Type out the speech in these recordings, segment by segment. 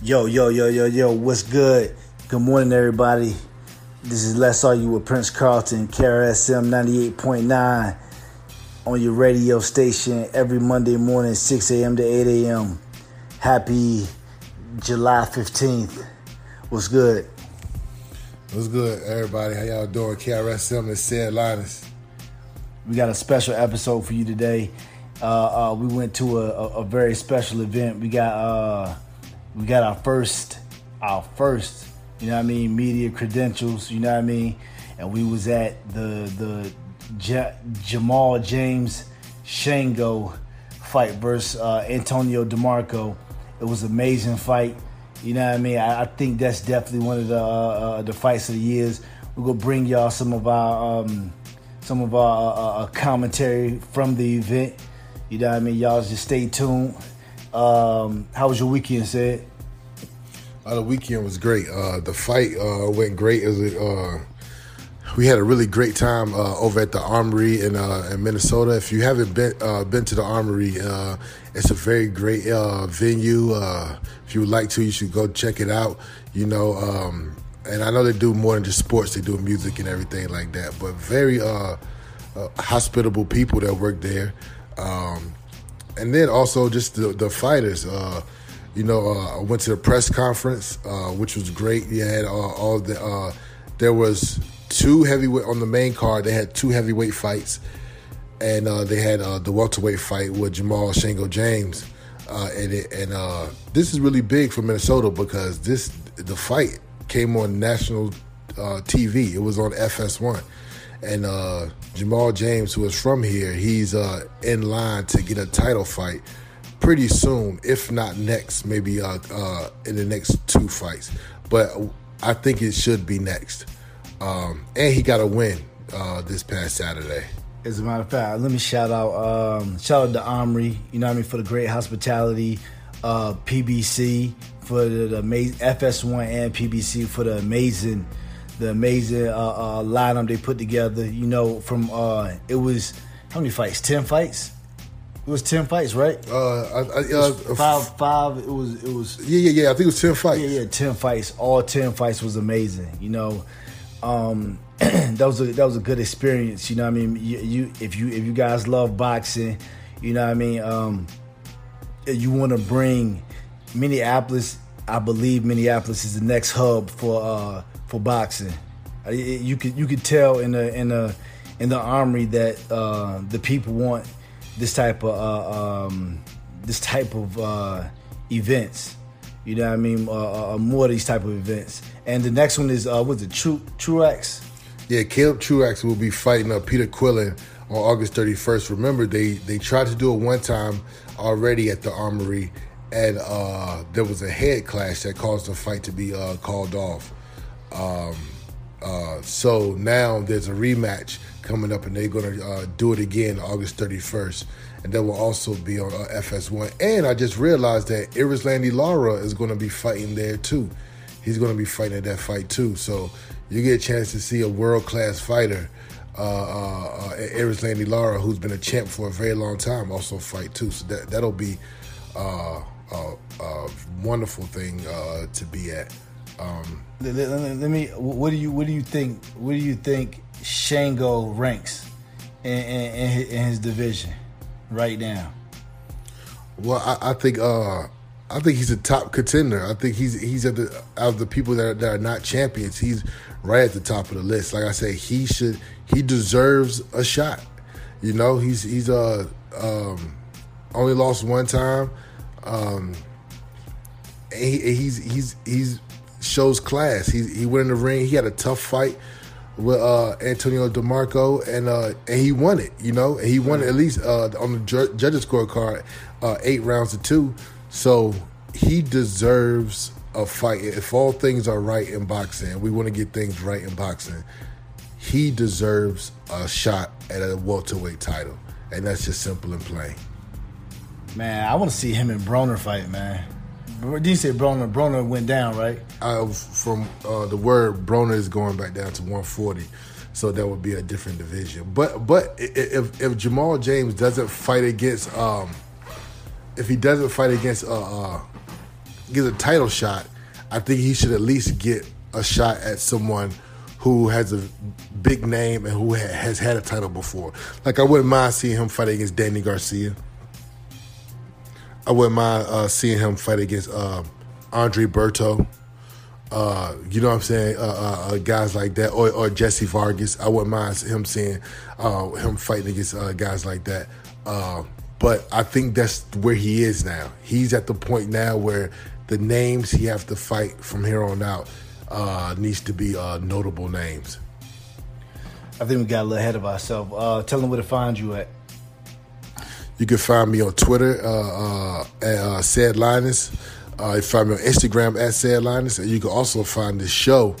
Yo, what's good? Good morning, everybody. This is Let's Argue with Prince Carlton, KRSM 98.9 on your radio station every Monday morning, 6 a.m. to 8 a.m. Happy July 15th. What's good? What's good, everybody? How y'all doing? KRSM is Zed Linus. We got a special episode for you today. We went to a very special event. We got our first, you know what I mean, media credentials, you know what I mean? And we was at the Jamal James Shango fight versus Antonio DeMarco. It was an amazing fight, you know what I mean? I think that's definitely one of the fights of the years. We're going to bring y'all some of our commentary from the event, you know what I mean? Y'all just stay tuned. How was your weekend, Sid? The weekend was great. The fight went great. We had a really great time over at the Armory in Minnesota. If you haven't been to the Armory, it's a very great venue. If you would like to, you should go check it out. You know, and I know they do more than just sports. They do music and everything like that. But very hospitable people that work there. And then also just the fighters. I went to the press conference, which was great. You had there was two heavyweight on the main card. They had two heavyweight fights, and they had the welterweight fight with Jamal Shango James. And this is really big for Minnesota because the fight came on national TV. It was on FS1. And Jamal James, who is from here, he's in line to get a title fight pretty soon, if not next, maybe in the next two fights. But I think it should be next. And he got a win this past Saturday. As a matter of fact, let me shout out to Omri, you know what I mean, for the great hospitality, PBC, for the amazing FS1 and PBC for the amazing lineup they put together, you know, from it was how many fights? 10 fights. It was 10 fights, right? Five. It was. Yeah. I think it was 10 fights. Yeah, 10 fights. All 10 fights was amazing. You know, that was a good experience. You know what I mean? If you guys love boxing, you know what I mean. You want to bring Minneapolis. I believe Minneapolis is the next hub for boxing. You could tell in the Armory that the people want this type of events. You know what I mean? More of these type of events. And the next one is what's it? Truax. Yeah, Caleb Truax will be fighting Peter Quillen on August 31st. Remember, they tried to do it one time already at the Armory, and there was a head clash that caused the fight to be called off. So now there's a rematch coming up, and they're going to do it again August 31st. And that will also be on FS1. And I just realized that Erislandy Lara is going to be fighting there, too. He's going to be fighting at that fight, too. So you get a chance to see a world-class fighter, Erislandy Lara, who's been a champ for a very long time, also fight, too. So that'll be a wonderful thing to be at. What do you think? What do you think Shango ranks in his division right now? Well, I think he's a top contender. I think he's at the out of the people that are not champions. He's right at the top of the list. Like I said, he deserves a shot. You know, he's only lost one time. He shows class. He went in the ring. He had a tough fight with Antonio DeMarco, and he won it. You know, and he won it at least on the judges' scorecard, 8 rounds to 2. So he deserves a fight. If all things are right in boxing, and we want to get things right in boxing, he deserves a shot at a welterweight title, and that's just simple and plain. Man, I want to see him and Broner fight, man. Did you say Broner? Broner went down, right? From the word, Broner is going back down to 140, so that would be a different division. But if Jamal James doesn't fight against get a title shot, I think he should at least get a shot at someone who has a big name and who has had a title before. Like, I wouldn't mind seeing him fight against Danny Garcia. I wouldn't mind seeing him fight against Andre Berto. You know what I'm saying? Guys like that. Or Jesse Vargas. I wouldn't mind him seeing him fighting against guys like that. But I think that's where he is now. He's at the point now where the names he have to fight from here on out needs to be notable names. I think we got a little ahead of ourselves. Tell them where to find you at. You can find me on Twitter at Zed Linus. You can find me on Instagram at Zed Linus. And you can also find this show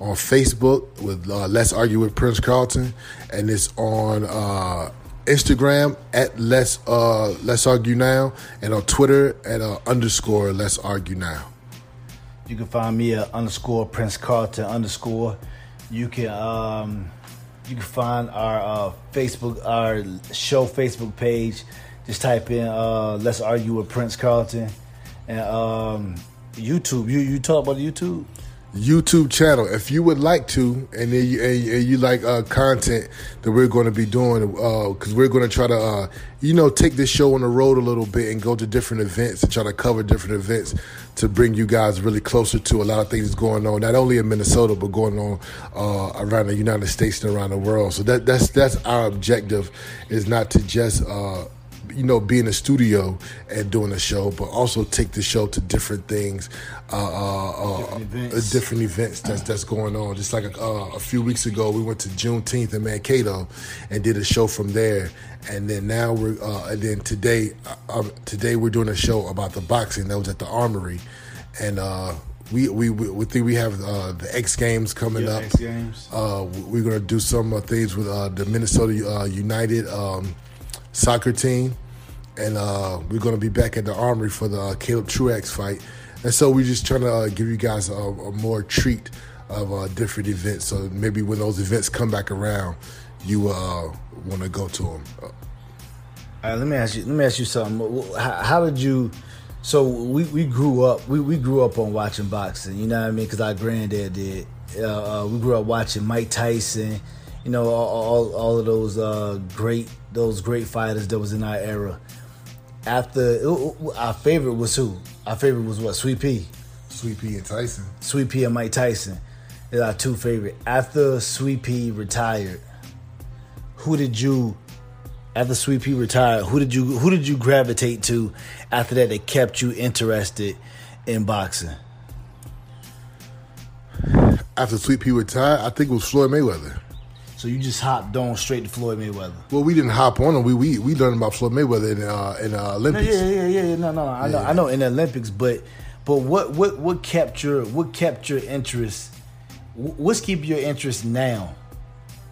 on Facebook with Let's Argue with Prince Carlton. And it's on Instagram at Let's Argue Now. And on Twitter at _ Let's Argue Now. You can find me at _ Prince Carlton _ You can find our Facebook, our show Facebook page. Just type in Let's Argue with Prince Carlton. And YouTube. You talk about YouTube? YouTube channel. If you would like to, and then you like content that we're going to be doing, because we're going to try to, take this show on the road a little bit and go to different events and try to cover different events to bring you guys really closer to a lot of things that's going on, not only in Minnesota but going on around the United States and around the world. So that's our objective, is not to just be in the studio and doing a show, but also take the show to different things, different events that's going on. Just like a few weeks ago, we went to Juneteenth in Mankato and did a show from there. And then now we're today we're doing a show about the boxing that was at the Armory, and we think we have the X Games coming up. X Games. We're gonna do some things with the Minnesota United soccer team, and we're going to be back at the Armory for the Caleb Truax fight. And so we're just trying to give you guys a more treat of different events, so maybe when those events come back around, you want to go to them. All right, let me ask you something. How did you, so we grew up on watching boxing, you know what I mean, because our granddad did. We grew up watching Mike Tyson, you know, all of those great fighters that was in our era. Our favorite was who? Our favorite was what? Sweet Pea. Sweet Pea and Tyson. Sweet Pea and Mike Tyson is our two favorite. After Sweet Pea retired, who did you gravitate to after that kept you interested in boxing? After Sweet Pea retired, I think it was Floyd Mayweather. So you just hopped on straight to Floyd Mayweather. Well, we didn't hop on him. We learned about Floyd Mayweather in the Olympics. Yeah. No. I know in the Olympics, but what kept your interest? What's keep your interest now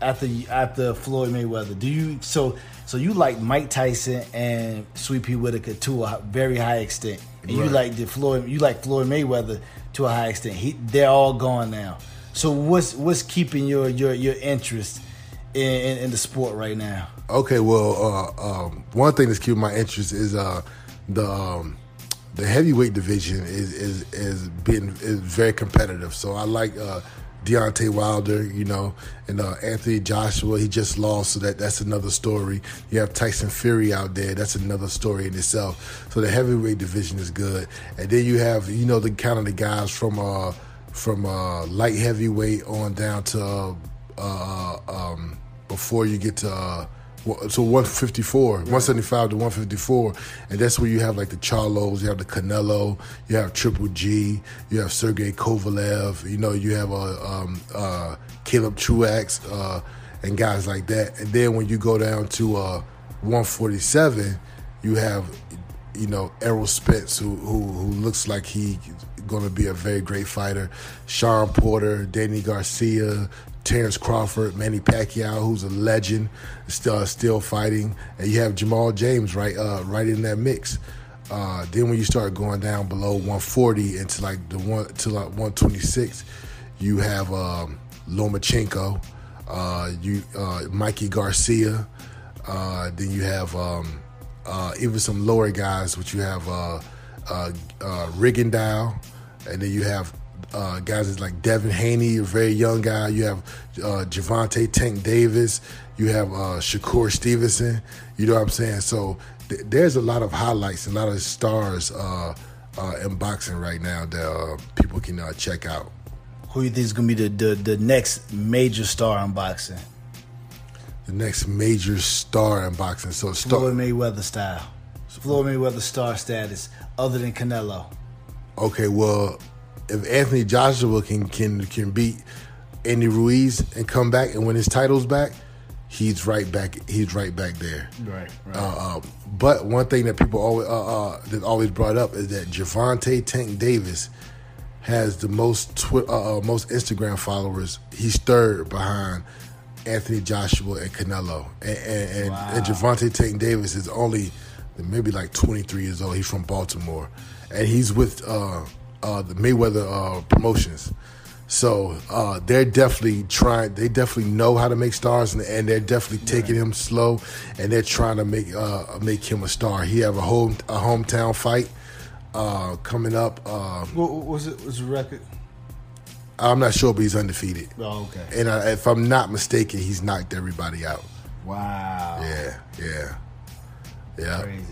after Floyd Mayweather? Do you so you like Mike Tyson and Sweet Pea Whitaker to a very high extent, and right. You like Floyd Mayweather to a high extent. They're all gone now. So what's keeping your interest in the sport right now? Okay, well, one thing that's keeping my interest is the heavyweight division is very competitive. So I like Deontay Wilder, and Anthony Joshua. He just lost, so that's another story. You have Tyson Fury out there. That's another story in itself. So the heavyweight division is good, and then you have the kind of the guys from light heavyweight on down to before you get to 175 to 154, and that's where you have like the Charlos, you have the Canelo, you have Triple G, you have Sergey Kovalev, you have Caleb Truax and guys like that. And then when you go down to 147, you have Errol Spence, who looks like he going to be a very great fighter. Sean Porter, Danny Garcia, Terrence Crawford, Manny Pacquiao, who's a legend, still fighting. And you have Jamal James right in that mix. Then when you start going down below 140 into like 126, you have Lomachenko, Mikey Garcia. Then you have even some lower guys, which you have Rigondeaux, and then you have guys like Devin Haney, a very young guy. You have Gervonte Tank Davis. You have Shakur Stevenson. You know what I'm saying? So there's a lot of highlights, a lot of stars in boxing right now that people can check out. Who do you think is going to be the next major star in boxing? The next major star in boxing. So Floyd Mayweather style. Floyd Mayweather star status other than Canelo. Okay, well, if Anthony Joshua can beat Andy Ruiz and come back and win his titles back, he's right back. He's right back there. Right. But one thing that people always brought up is that Gervonte Tank Davis has the most Instagram followers. He's third behind Anthony Joshua and Canelo, and Gervonte Tank Davis is only maybe like 23 years old. He's from Baltimore, and he's with the Mayweather Promotions. So they're definitely trying. They definitely know how to make stars, and they're definitely taking him slow, and they're trying to make him a star. He have a hometown fight coming up. What was the record? I'm not sure, but he's undefeated. Oh, okay. And if I'm not mistaken, he's knocked everybody out. Wow. Yeah. Crazy.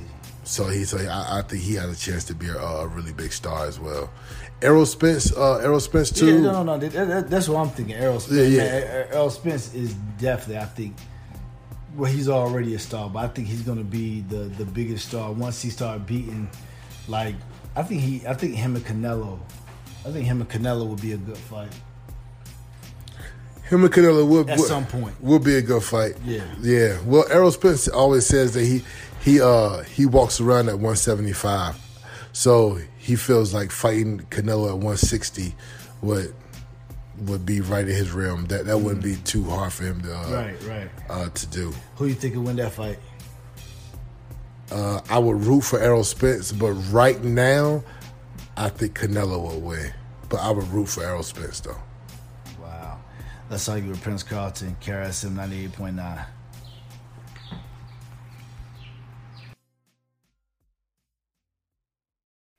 So I think he has a chance to be a really big star as well. Errol Spence too. Yeah, no. That's what I'm thinking. Errol Spence. Yeah. Errol Spence is definitely, I think, well, he's already a star, but I think he's going to be the biggest star once he starts beating. Like, I think him and Canelo would be a good fight. Him and Canelo would be a good fight. Yeah. Well, Errol Spence always says that he walks around at 175, so he feels like fighting Canelo at 160 would be right in his realm. That wouldn't be too hard for him to do. Who you think would win that fight? I would root for Errol Spence, but right now, I think Canelo will win. But I would root for Errol Spence though. Wow. Let's argue with Prince Carlton, KRSM 98.9.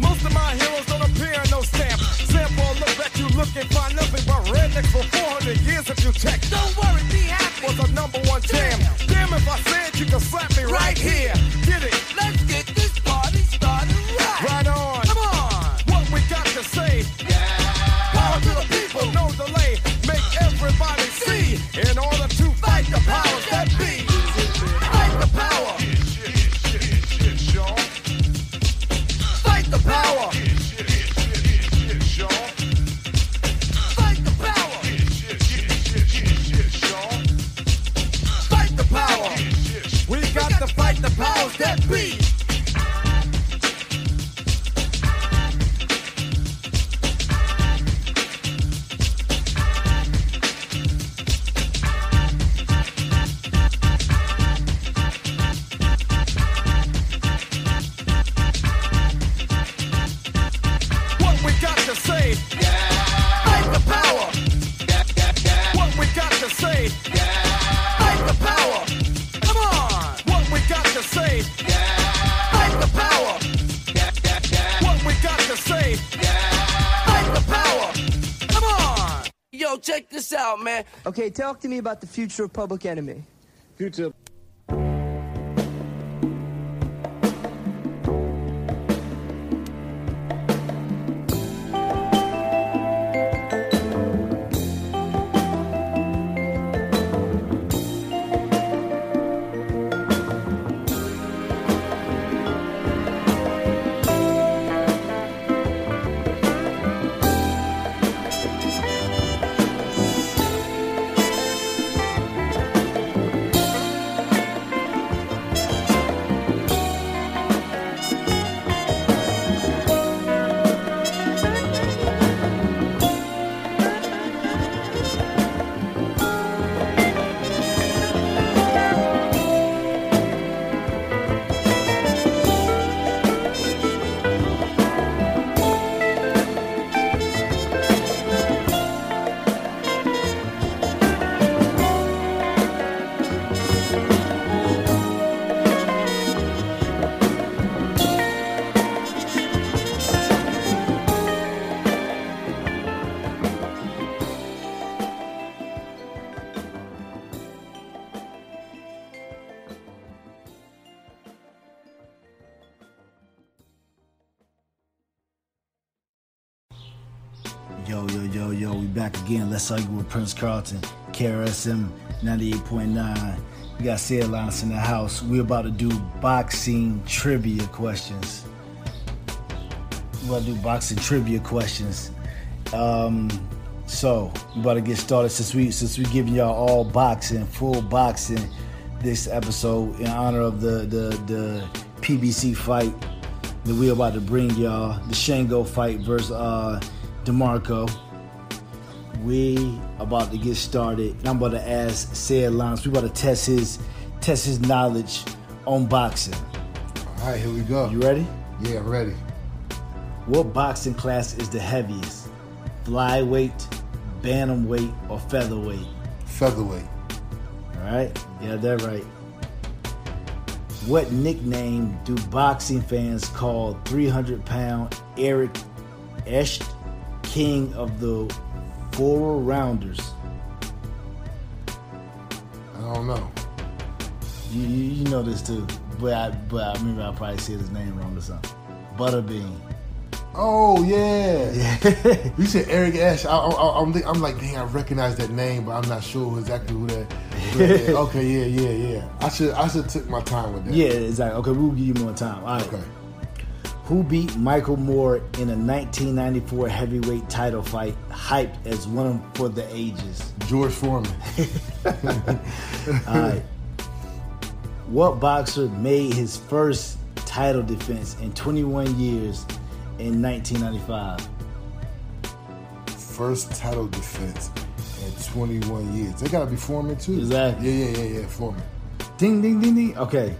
Most of my heroes don't appear in no stamp. Sample, look at you looking, find nothing but rednecks for 400 years if you check. Don't worry, be happy. Was a number one jam. Damn if I said you can slap me right here. Get it. Let's get this party started right. Right on. Come on. What we got to say. Yeah. Power to the people, no delay. Make everybody see. In order to fight the powers that be. Fight the power. Fight the power. Fight the power. Fight the power. We got to fight the powers that be. Check this out, man. Okay, talk to me about the future of Public Enemy. Future. Yo, we back again. Let's Argue with Prince Carlton, KRSM 98.9. We got Zed Linus in the house. We're about to do boxing trivia questions. So we're about to get started. Since we giving y'all all boxing, full boxing this episode in honor of the PBC fight that we're about to bring y'all, the Shango fight versus DeMarco. We about to get started, and I'm about to ask Zed Linus. We about to test his knowledge on boxing. All right, here we go. You ready? Yeah, I'm ready. What boxing class is the heaviest? Flyweight, bantamweight, or featherweight? Featherweight. All right, yeah, that right. What nickname do boxing fans call 300-pound Eric Esch, king of the four rounders? I don't know. You know this too, but I remember I probably said his name wrong or something. Butterbean. Oh yeah. You said Eric Esch. I'm like, dang, I recognize that name, but I'm not sure exactly who that is. Okay, yeah. I should took my time with that. Yeah, exactly. Okay, we'll give you more time. All right. Okay. Who beat Michael Moore in a 1994 heavyweight title fight, hyped as one for the ages? George Foreman. All right. What boxer made his first title defense in 21 years in 1995? First title defense in 21 years. They gotta be Foreman too. Exactly. Yeah. Foreman. Ding, ding, ding, ding. Okay.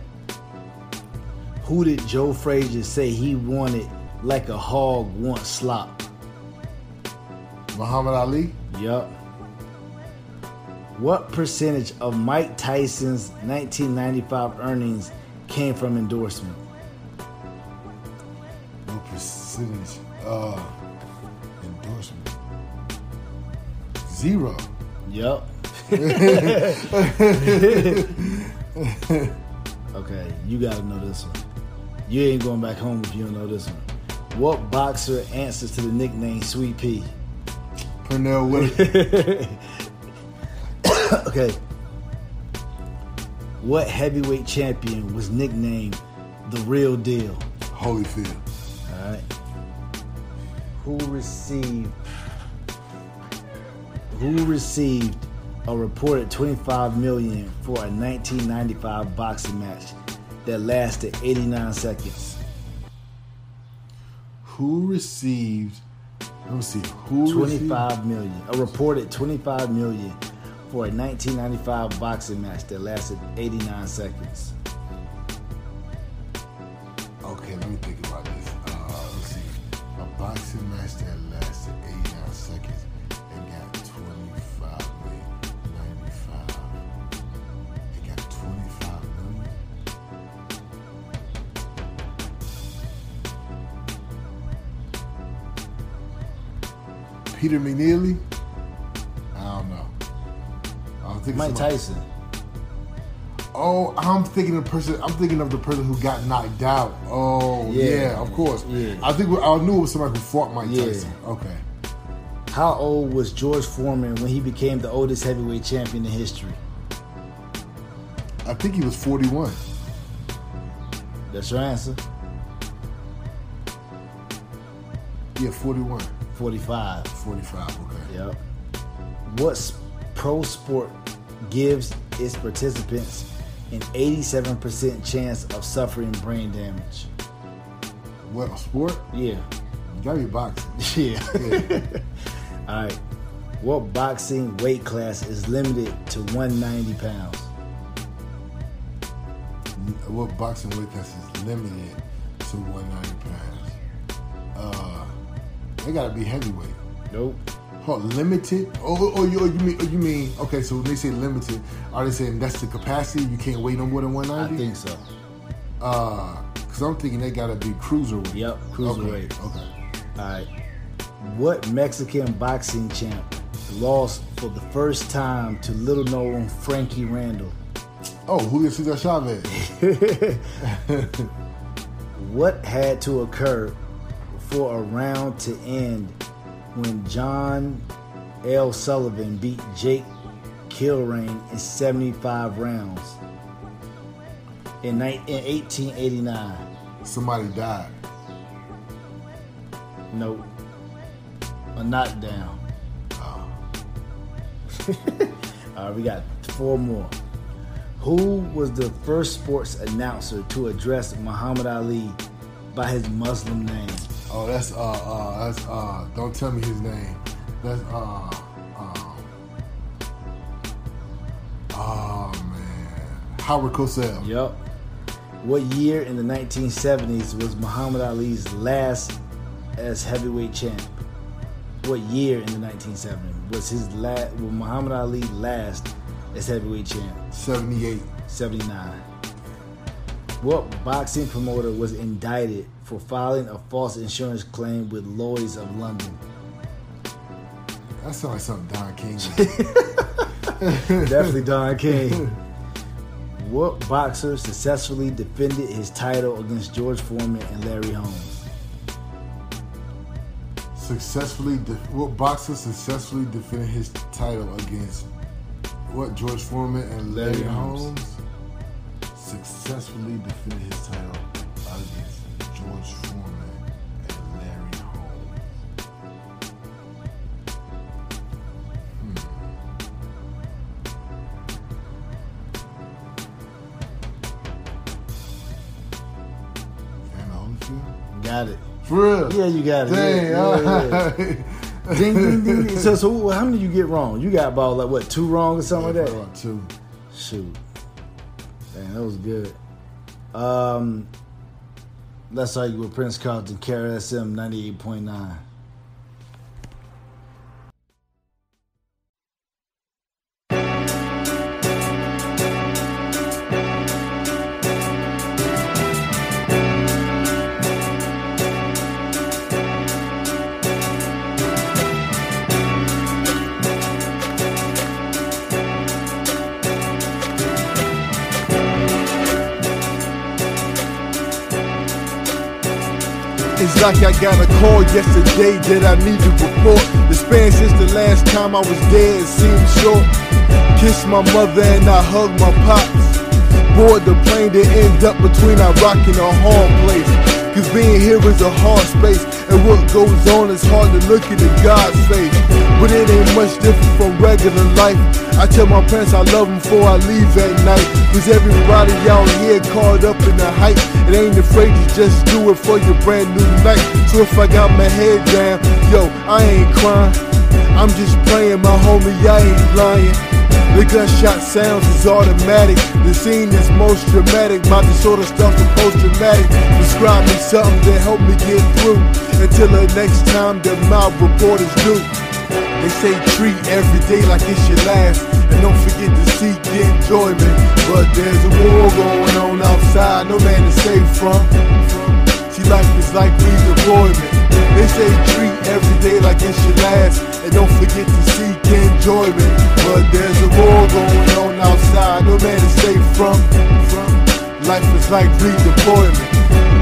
Who did Joe Frazier say he wanted like a hog once slop? Muhammad Ali? Yup. What percentage of Mike Tyson's 1995 earnings came from endorsement? What the city's endorsement. Zero. Yep. Okay, you gotta know this one. You ain't going back home if you don't know this one. What boxer answers to the nickname Sweet Pea? Pernell Whitaker. Okay. What heavyweight champion was nicknamed The Real Deal? Holyfield. All right. Who received a reported $25 million for a 1995 boxing match that lasted 89 seconds? A reported $25 million for a 1995 boxing match that lasted 89 seconds. Okay, let me think about this. Let's see. A boxing match that lasted 89 seconds and got 25 million. 95. It got 25 million. Peter McNeely? I don't know. Mike Tyson. Oh, I'm thinking of the person who got knocked out. Oh, yeah, of course. Yeah. I knew it was somebody who fought Mike Tyson. Okay. How old was George Foreman when he became the oldest heavyweight champion in history? I think he was 41. That's your answer? Yeah, 41. 45. 45. Okay. Yep. What pro sport gives its participants an 87% chance of suffering brain damage? What sport? Yeah. You gotta be boxing. Yeah. All right. What boxing weight class is limited to 190 pounds? What boxing weight class is limited to 190 pounds? They gotta be heavyweight. Nope. Oh, limited? Oh, you mean? Okay, so when they say limited, are they saying that's the capacity? You can't weigh no more than 190? I think so. Because I'm thinking they gotta be cruiserweight. Yep, cruiserweight. Okay. All right. What Mexican boxing champ lost for the first time to little-known Frankie Randall? Oh, Julio Cesar Chavez. What had to occur for a round to end when John L. Sullivan beat Jake Kilrain in 75 rounds in 1889? Somebody died. Nope. A knockdown. Oh. All right, we got four more. Who was the first sports announcer to address Muhammad Ali by his Muslim name? Oh, that's don't tell me his name. That's Howard Cosell. Yep. What year in the 1970s was Muhammad Ali's last as heavyweight champ? What year in the 1970s was Muhammad Ali last as heavyweight champ? 78. 79. What boxing promoter was indicted for filing a false insurance claim with Lloyd's of London? That sounds like something Don King did. Definitely Don King. What boxer successfully defended his title against George Foreman and Larry Holmes? What boxer successfully defended his title against what George Foreman and Larry Holmes? Successfully defended his title against George Foreman and Larry Holmes. And Holyfield? Got it. For real? Yeah, you got it. Dang, yeah, all right. Yeah. Ding, ding, ding. So how many you get wrong? You got about, like, what, two wrong or something like that? About two. Shoot. Man, that was good. Let's Argue with Prince Carlton, KRSM 98.9. It's like I got a call yesterday that I need to report. It's been since the last time I was there, it seemed short. Kissed my mother and I hugged my pops. Board the plane to end up between our rock and a hard place. Cause being here is a hard space, and what goes on is hard to look into God's face. But it ain't much different from regular life. I tell my parents I love them before I leave at night. Cause everybody out here caught up in the hype. It ain't afraid to just do it for your brand new night. So if I got my head down, yo, I ain't crying. I'm just playing, my homie, I ain't lying. The gunshot sounds is automatic. The scene is most dramatic. My disorder stuff is post-traumatic. Describe me something that helped me get through. Until the next time that my report is due. They say treat every day like it's your last. And don't forget to seek the enjoyment. But there's a war going on outside, no man is safe from. See, life is like redeployment. They say treat every day like it's your last. And don't forget to seek enjoyment. But there's a war going on outside, no man is safe from. Life is like redeployment.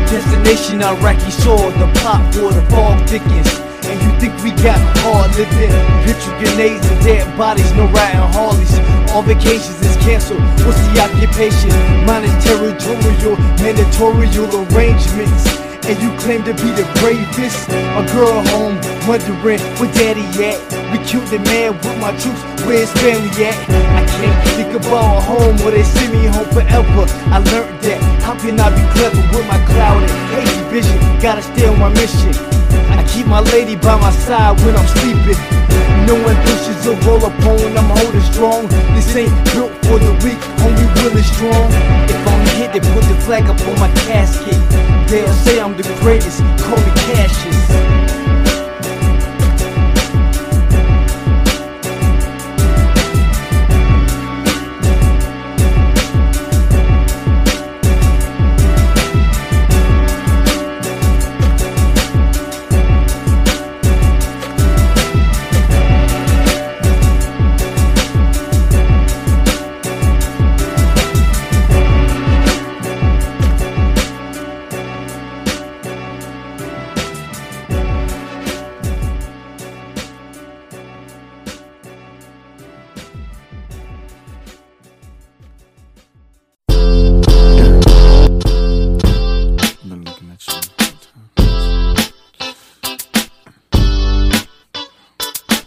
Destination Iraqi shore, the plot for the fog thickens. And you think we got hard living? Picture grenades and dead bodies, no riding Harleys. All vacations is canceled, what's the occupation? Mine is territorial, mandatorial arrangements. And you claim to be the bravest. A girl home, wondering where daddy at. We killed the man with my troops, where his family at? I can't think about a home where they send me home forever. I learned that, how can I be clever with my clouded, hazy vision? Gotta stay on my mission. I keep my lady by my side when I'm sleeping. No ambitions will roll upon, I'm holding strong. This ain't built for the weak, only really strong. If I'm hit, they put the flag up on my casket. They'll say I'm the greatest, call me Cassius.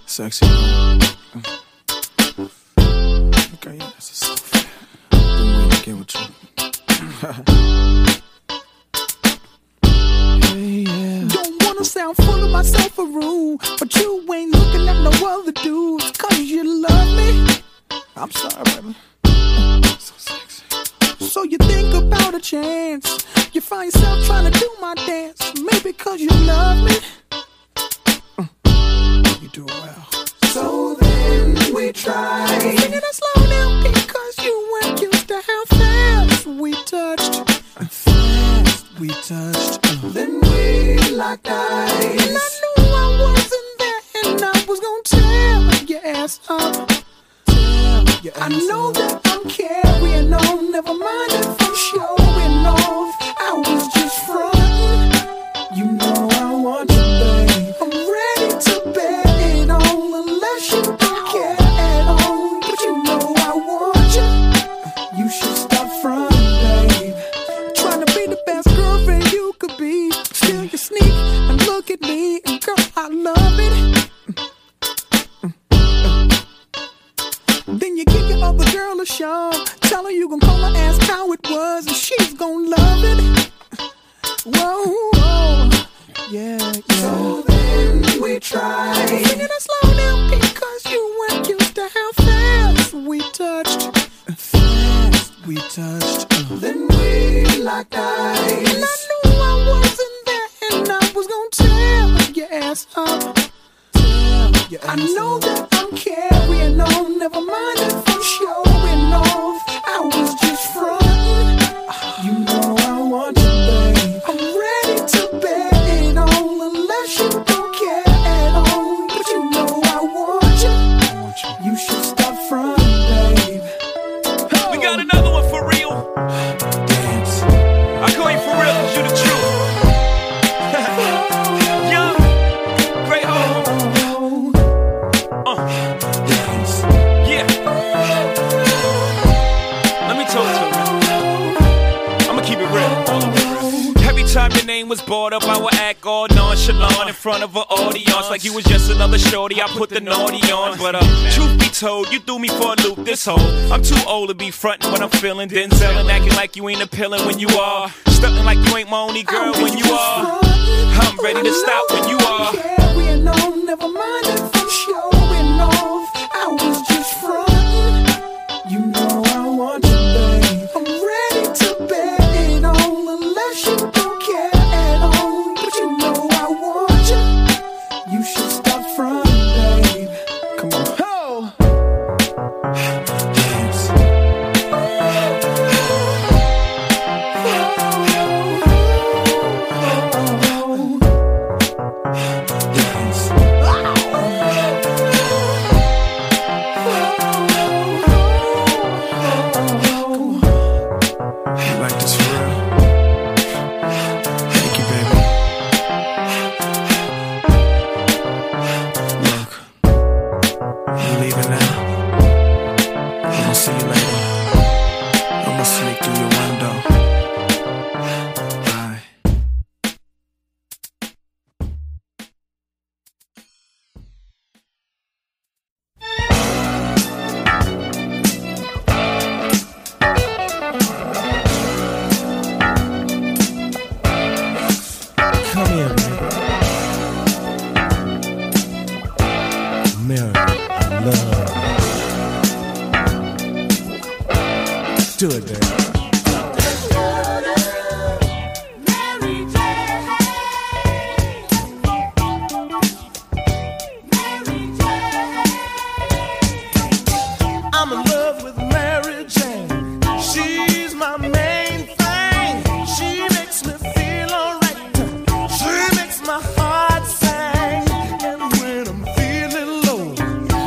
Sexy. Okay, yeah, that's a stuff. Been waiting to get with you. Hey, yeah. Don't wanna sound full of myself or rude, but you ain't looking at no other dudes. Cause you love me. I'm sorry, baby. So sexy. So you think about a chance. You find yourself trying to do my dance. Maybe cause you love me. You do well. So then we try. Singing it slow now because you weren't used to how fast we touched. Then we locked eyes. And I knew I wasn't there, and I was gonna tear your ass up. I know that I'm carrying on. Never mind if I'm showing off. I was just frontin'. You know I want you, babe. I'm ready to beg. Tell her you gon' call her, ask how it was, and she's gon' love it. Whoa, yeah, yeah. So then we tried. Singing it slow now because you weren't used to how fast we touched. Then we locked eyes. And I knew I wasn't there, and I was gon' tear your ass up. I know that I'm carrying on. Never mind if I'm showing off. I was just frontin'. You know I want you, babe. I'm ready to bet it on. Unless you don't care at all. But you know I want you. You should stop frontin', babe. Oh. We got another one for real. Dance. I call you for real, 'cause you the truth. brought up, I would act all nonchalant in front of an audience like you was just another shorty. I put the naughty on, but truth be told, you threw me for a loop this whole. I'm too old to be frontin' when I'm feelin', then sellin', actin' like you ain't appealing when you are, stuntin' like you ain't my only girl when you are. I'm ready to stop when you are. Yeah, we alone, never mind if I'm showing off. I was just frontin'. You know I want you, babe. I'm ready to bet it all unless you don't care at all. But you know I want you. You should stop frontin', babe. Come on. Oh. Yes.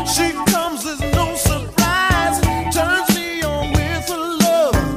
She comes as no surprise, turns me on with her love.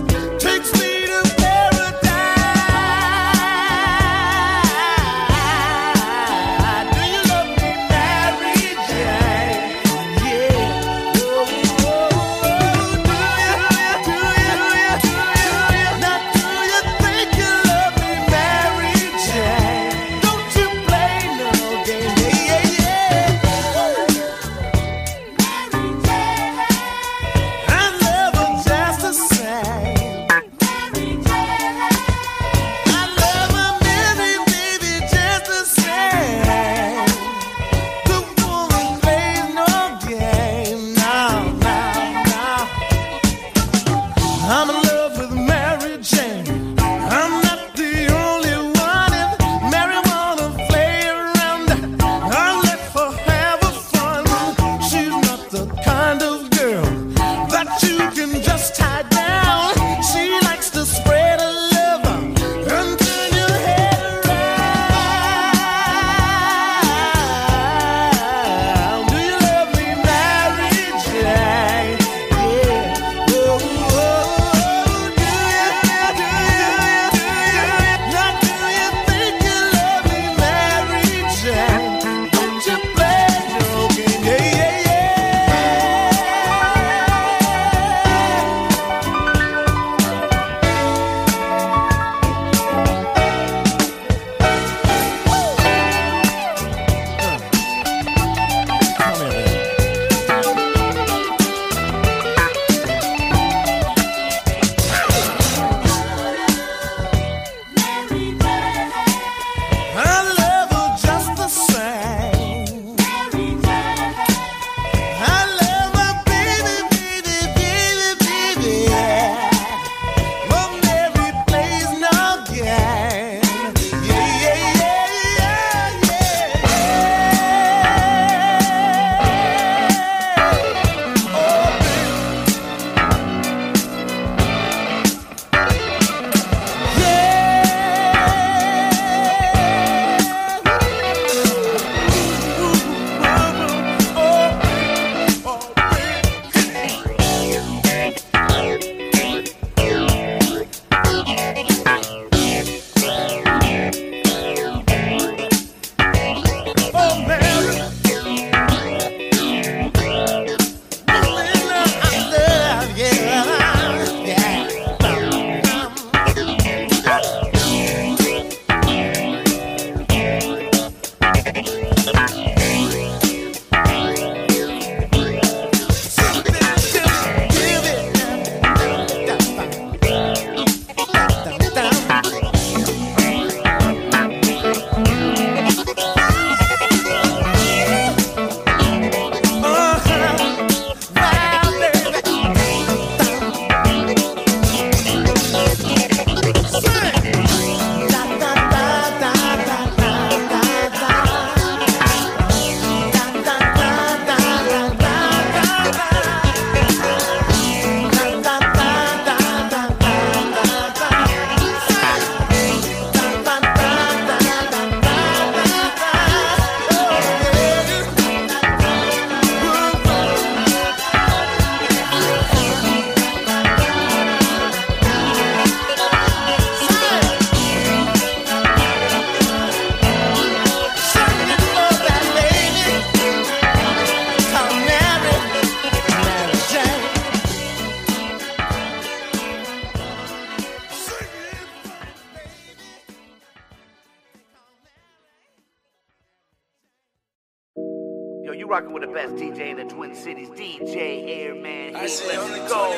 Yo, you rockin' with the best DJ in the Twin Cities, DJ Airman. I see only 21.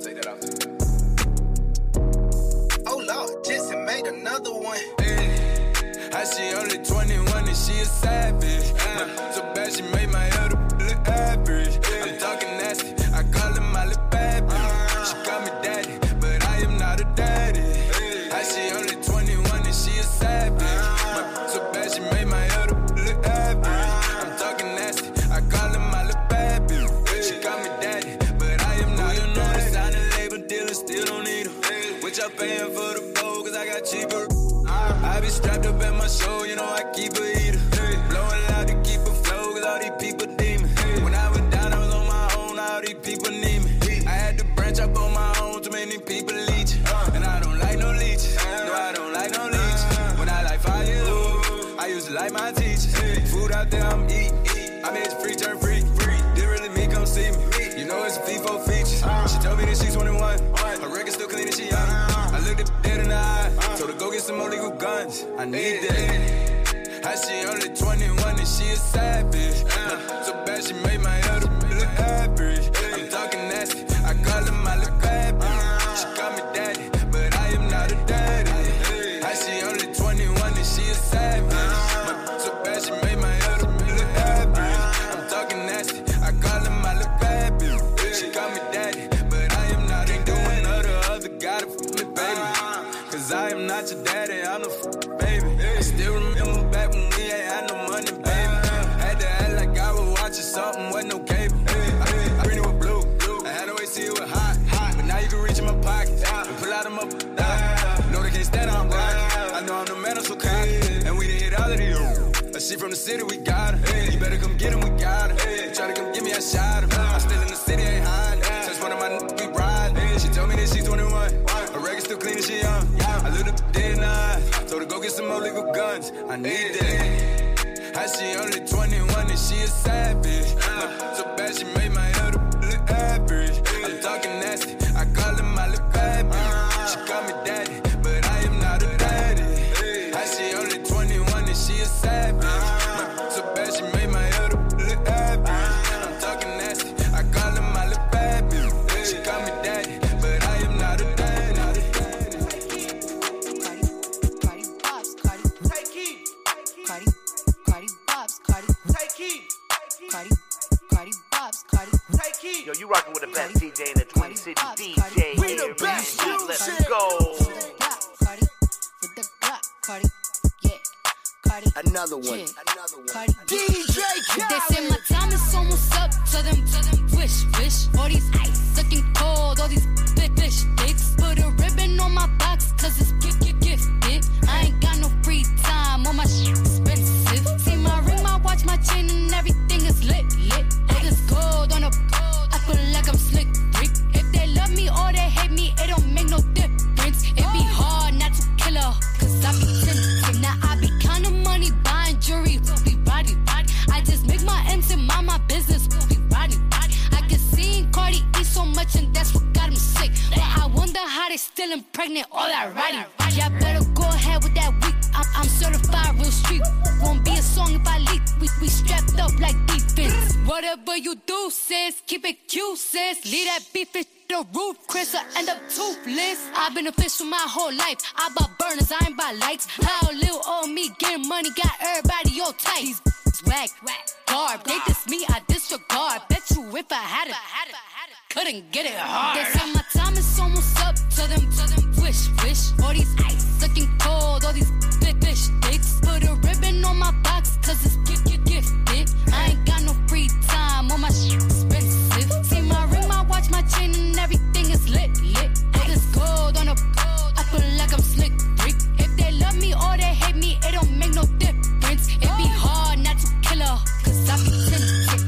Take that off. Oh Lord, Jesse made another one. Hey, I see only 21 and she a savage. So bad she made my other look average. I'm talking nasty, I call her my little baby. She call me daddy, but I am not a daddy. I see only 21 and she a savage. So bad she made my other. I'm talking nasty, I call him my little baby. She call me daddy, but I am not your daddy. Sign the label dealer, still don't need her. What y'all paying for the bowl, cause I got cheaper. I be strapped up at my show, you know I keep a heater. Blowing loud to keep a flow, cause all these people demons. When I was down, I was on my own, all these people need me. I had to branch up on my own, too many people leech. And I don't like no leeches, no I don't like no leech. When I like fire, I used to like my teacher. Food out there, I'm eat. I made it free, turn free. Didn't really mean come see me. You know it's FIFO features. She told me that she's 21. Her record's still clean and she young. I looked it dead in the eye. Told her go get some more legal guns. I need that. I see only 21 and she a savage. So bad she made my other look average. I'm talking nasty. I call her my little baby. She call me daddy, but I am not a daddy. I see only 21 and she a savage. Not your daddy, I'm the baby. I still remember back when we ain't had no money, baby. Had to act like I was watching something with no cable. I green it with blue. I had to wait see it with hot. But now you can reach in my pockets and pull out of my No, they can't stand on rock. I know I'm the man, I'm so cocky. And we done hit all of these. A shit from the city, we got her. You better come get him, we got her. Try to come get me, I shot him. I'm still in the city, ain't hiding. Touch one of my we ride. She told me that she's 21. Her record's still clean and she young. I looked up dead in the eyes. Told her go get some more legal guns. I need that. I see only 21 and she a savage. So bad she made my other look average. I'm talking nasty. I call her my little baby. She call me daddy, but I am not a daddy. I see only 21 and she a savage. Yo, you rockin' with the best DJ in the Twin Cities, DJ. We the best music. Let's go. With the Glock, Cardi. Yeah, Cardi. Another one. Yeah. Another one. Cardi. DJ Khaled. They say my time is almost up. To them, wish. All these ice looking cold. All these fish dicks. Put a ribbon on my box, cause it's gifted. I ain't got no free time. All my shit expensive. See my ring, my watch, my chain, and everything is lit. All this gold on a feel like I'm slick, freak. If they love me or they hate me, it don't make no difference. It be hard not to kill her, cause I be tempted. Now I be kinda money buying jewelry, we body. I just make my M's and mind my business, we body. I can see Cardi eat so much and that's what got him sick. But I wonder how they still impregnate all that riding. Y'all better go ahead with that week. I'm certified real street. Won't be a song if I leak. We strapped up like defense. Whatever you do, sis, keep it cute, sis. Leave that beef in the roof, Chris, I end up toothless. I've been a fish for my whole life. I buy burners, I ain't buy lights. How little old me getting money got everybody all tight. These whack, garb. They diss me, I disregard. Bet you if I had it, couldn't get it hard. They say my time is almost up. To them, wish. All these ice looking cold. All these fish dicks. Put a ribbon on my box, cause it's gifted. I ain't got no free time. All my shit expensive. See my ring, my watch, my chain, and everything is lit. All this gold on a cold. I feel like I'm slick, freak. If they love me or they hate me, it don't make no difference. It be hard not to kill her, cause I be tempted.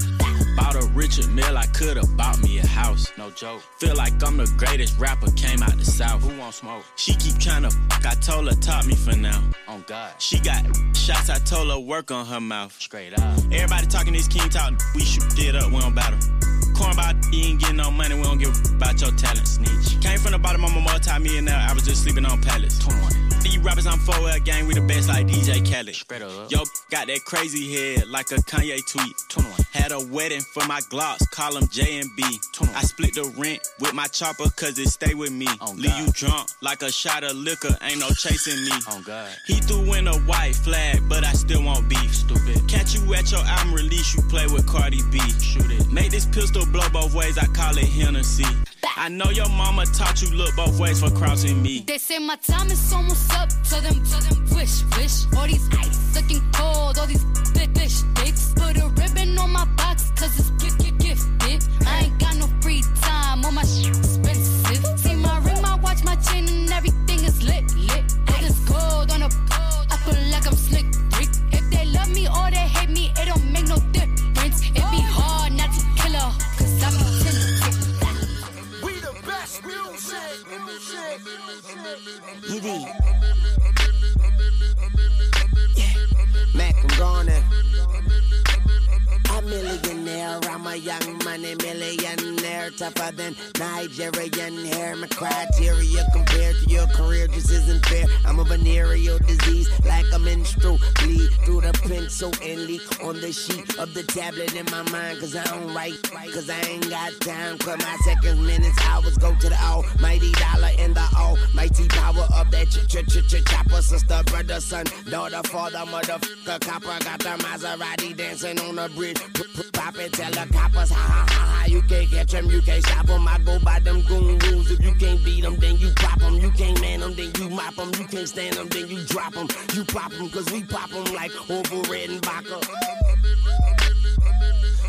Bought a Richard Mill, I could've bought me a house. No joke. Feel like I'm the greatest rapper, came out the South. Who won't smoke? She keep tryna I told her top me for now. On God. She got shots, I told her work on her mouth. Straight up. Everybody talking this king talk, we shoot it up, we don't battle. Cornball, you ain't getting no money. We don't give a about your talent, snitch. Came from the bottom of my multi-millionaire. I was just sleeping on pallets. 21. These rappers on 4L gang, we the best like DJ Khaled. Straight up. Yo, got that crazy head like a Kanye tweet. 21. Had a wedding for my Glocks, call them J and B. 21. I split the rent with my chopper cause it stay with me. Oh, leave you drunk like a shot of liquor, ain't no chasing me. Oh, God. He threw in a white flag, but I still won't beef. Stupid. Catch you at your album release, you play with Cardi B. Shoot it. Make this pistol blow both ways, I call it Hennessy. I know your mama taught you look both ways for crossing me. They say my time is almost up, so them wish. All these ice looking cold, all these bitch dicks. Put a ribbon on my box, cause it's gifted. I ain't got no free time, all my shit expensive. See my ring, my watch, my chain, and everything is lit. All this gold on a cold, I feel like I'm slick brick. If they love me or they hate me, it don't make no difference. It be hard not to kill her, cause I'm a tennis. We the best music. Mac, I'm gonna a millionaire, I'm a young money millionaire. Tougher than Nigerian hair. My criteria compared to your career just isn't fair. I'm a venereal disease like a menstrual bleed. Through the pencil and leak on the sheet of the tablet in my mind. Cause I don't write, cause I ain't got time. Cause my seconds, minutes, hours go to the almighty dollar and the almighty power of that chopper. Sister, brother, son, daughter, father, motherfucker, copper. Got the Maserati dancing on the bridge. Pop it, tell the coppers, ha. You can't catch them, you can't stop them. I go by them goon rules. If you can't beat them, then you pop them. You can't man them, then you mop them. You can't stand them, then you drop them. You pop them, cause we pop them like over red and vodka.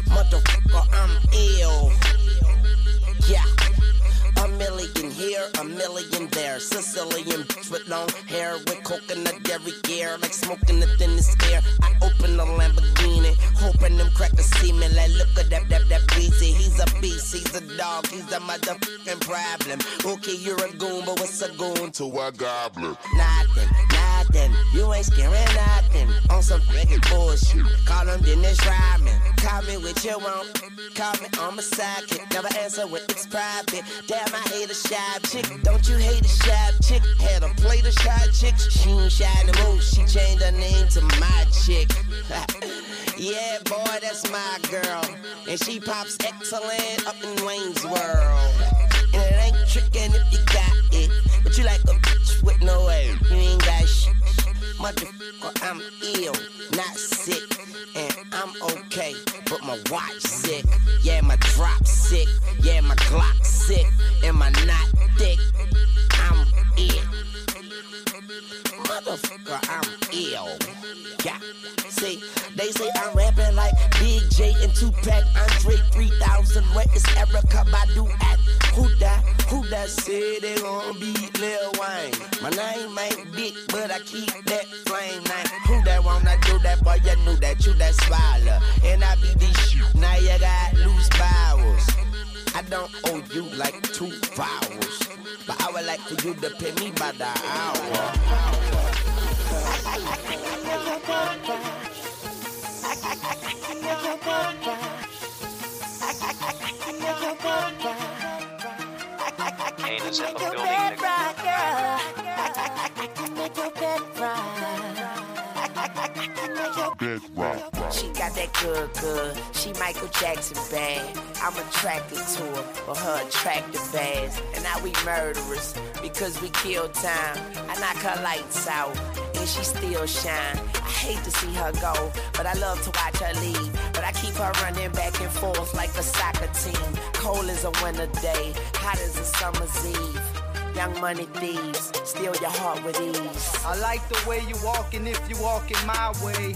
Motherfucker, I'm ill. Yeah. A million here, a million there. Sicilian bitch with long hair, with coconut dairy gear, like smoking the thinnest air. I open the Lamborghini, hoping them crackers see me. Like, look at that BC. He's a beast, he's a dog, he's a motherfucking problem. Okay, you're a goon, but what's a goon to a goblin? Nothing, you ain't scaring nothing. On some freaking bullshit, call him Dennis Rodman. Call me with your own, call me on my sidekick. Never answer when it's private. Damn, I hate a shy chick. Don't you hate a shy chick? Had a plate of shy chicks. She ain't shy no more. She changed her name to my chick. Yeah, boy, that's my girl. And she pops excellent up in Wayne's World. And it ain't tricking if you got it. But you like a bitch with no air. You ain't got shit. Motherfucker, I'm ill, not sick. And I'm okay, but my watch sick. Yeah, my drop sick. Yeah, my Glock sick. Am I not thick? I'm ill. Motherfucker, I'm ill. Yeah. See, they say I'm rapping like Big J and Tupac, Andre 3000. Where is Erica Badu at? Who that say they gon' be Lil Wayne? My name ain't big, but I keep that flame name. Who that wanna do that, boy? You knew that, you that swallow. And I be this shit. Now you got loose vowels. I don't owe you like 2 vowels, but I would like for you to pay me by the hour. Haters in the building, nigga. She got that good. She Michael Jackson bad. I'm attracted to her for her attractive ass. And now we murderers because we kill time. I knock her lights out and she still shine. I hate to see her go, but I love to watch her leave. But I keep her running back and forth like a soccer team. Cold as a winter day, hot as a summer's eve. Young money thieves, steal your heart with ease. I like the way you walkin' if you walkin' my way.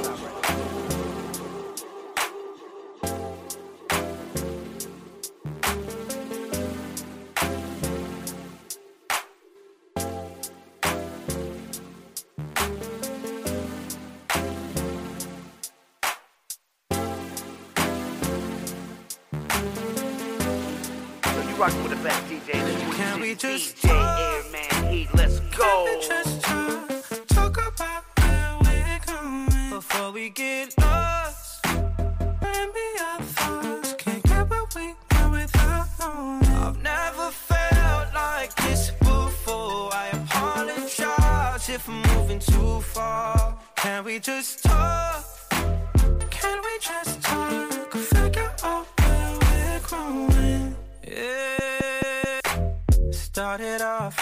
Can we just DJ Airman Heat, let's go. Can we just try, talk about where we're going before we get lost? Maybe our thoughts can't get what we want without knowing. I've never felt like this before. I apologize if I'm moving too far. Can we just talk? Can we just talk? Figure out where we're growing. Yeah. Started off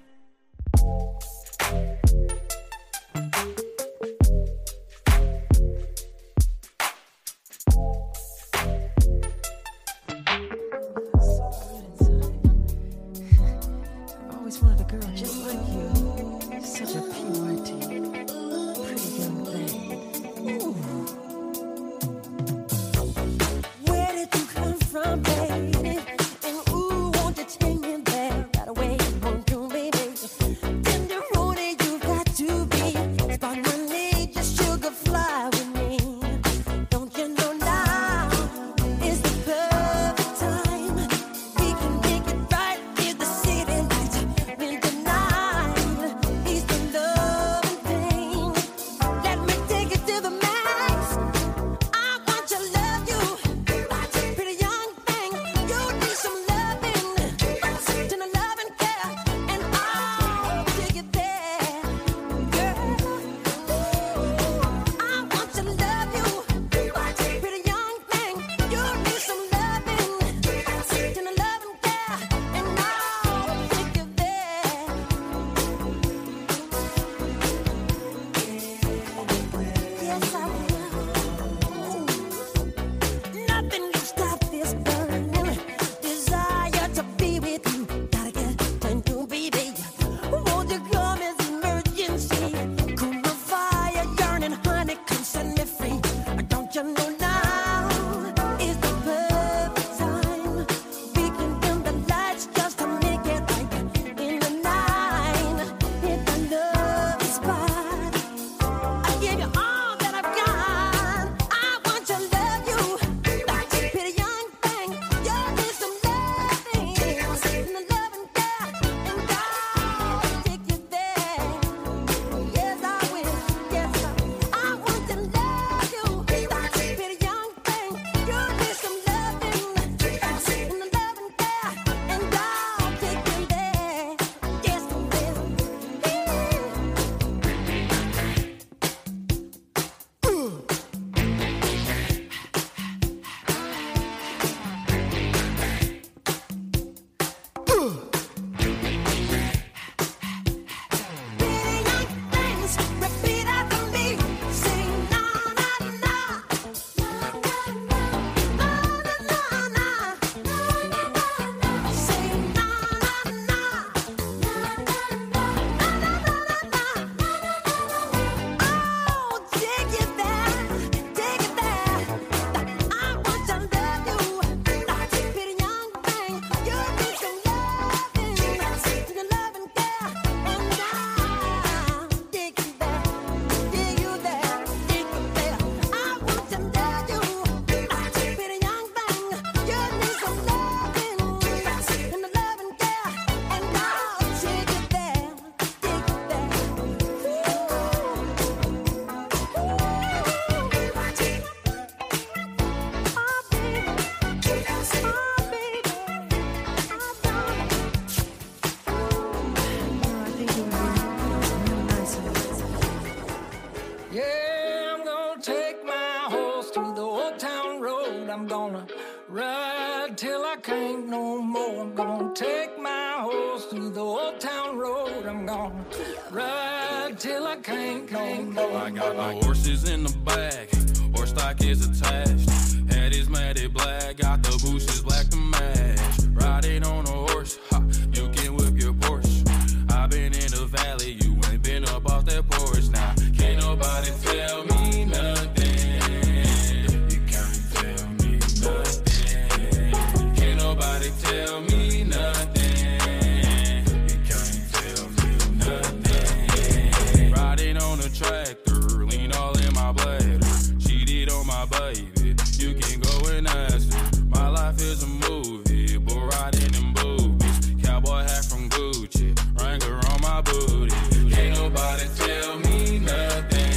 town road. I'm gonna ride till I can't no more. I'm gonna take my horse through the old town road. I'm gonna ride till I can't no more. I got my horses in the back, horse stock is attached. Head is matted black, got the bushes black to match. Riding on a horse, ha, you can whip your Porsche. I've been in the valley, you ain't been up off that porch. Now, can't nobody tell me nothing. Nobody tell me nothing. You can't tell me nothing. Riding on a tractor, lean all in my bladder. Cheated on my baby, you can go and ask her. My life is a movie, bull riding in boobies. Cowboy hat from Gucci, Wrangler on my booty. Can't nobody tell me nothing.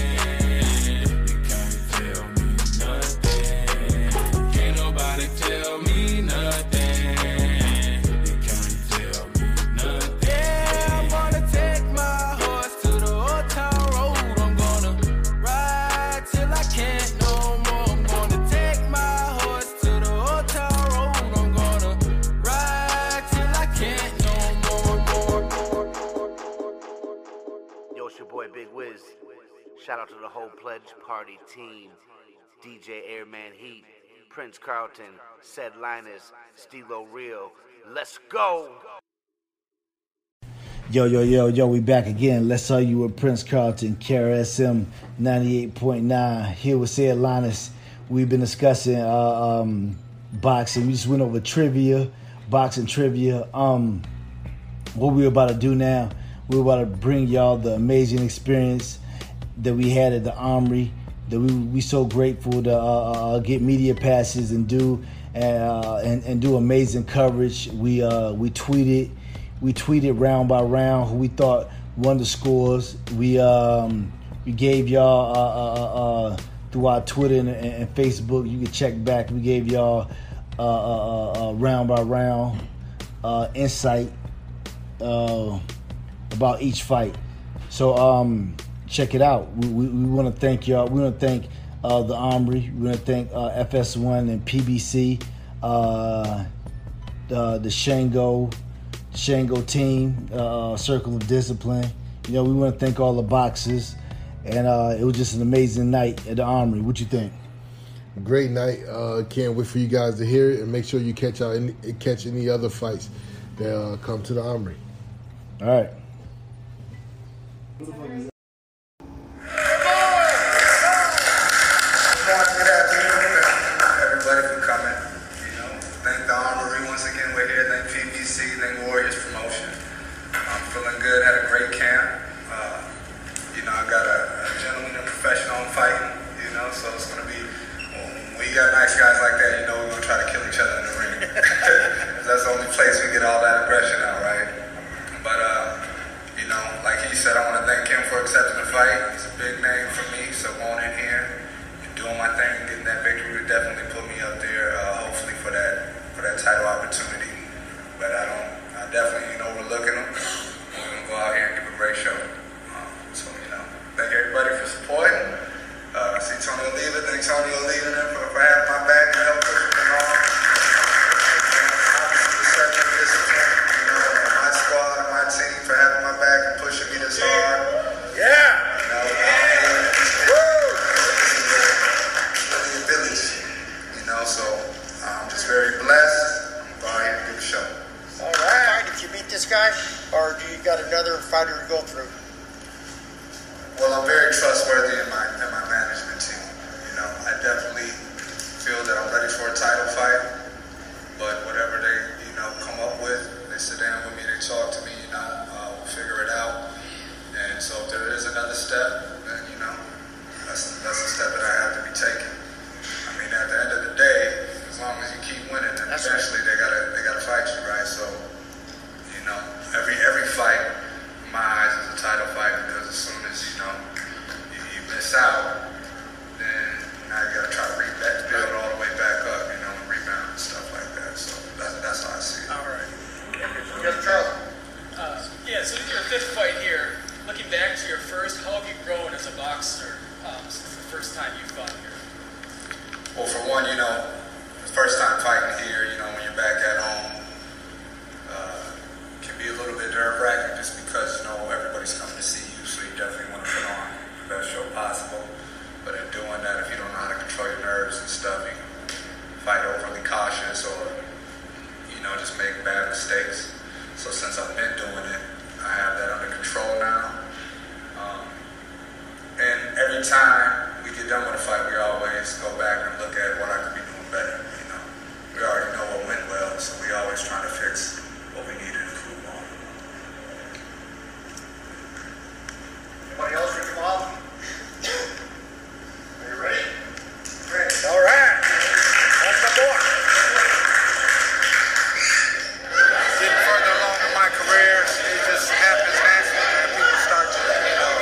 You can't tell me nothing. Can't nobody tell me nothing. Shout out to the whole Pledge Party team, DJ Airman Heat, Prince Carlton, Zed Linus, Stilo Real. Let's go! Yo, we back again. Let's Argue with Prince Carlton, KRSM 98.9. Here with Zed Linus. We've been discussing boxing. We just went over trivia, boxing trivia. What we're about to do now, we're about to bring y'all the amazing experience that we had at the Armory, that we so grateful to get media passes and do amazing coverage. We tweeted round by round who we thought won the scores. We gave y'all through our Twitter and Facebook. You can check back. We gave y'all round by round insight about each fight. So. Check it out. We want to thank y'all. We want to thank the Omri. We want to thank FS1 and PBC, the Shango team, Circle of Discipline. You know, we want to thank all the boxers, and it was just an amazing night at the Omri. What you think? Great night. Can't wait for you guys to hear it, and make sure you catch any other fights that come to the Omri. All right. Well, for one, you know, first time fighting here, you know, when you're back at home, can be a little bit nerve-wracking just because, you know, everybody's coming to see you, so you definitely want to put on the best show possible. But in doing that, if you don't know how to control your nerves and stuff, you can fight overly cautious or, you know, just make bad mistakes. So since I've been doing it, I have that under control now. And every time we get done with a fight, we always go back and look at what I could be doing better, you know. We already know what went well, so we always trying to fix what we need to improve on. Anybody else for Jamal? Are you ready? Great. All right. That's the boy. Getting further along in my career, it just happens naturally that people start to, you know,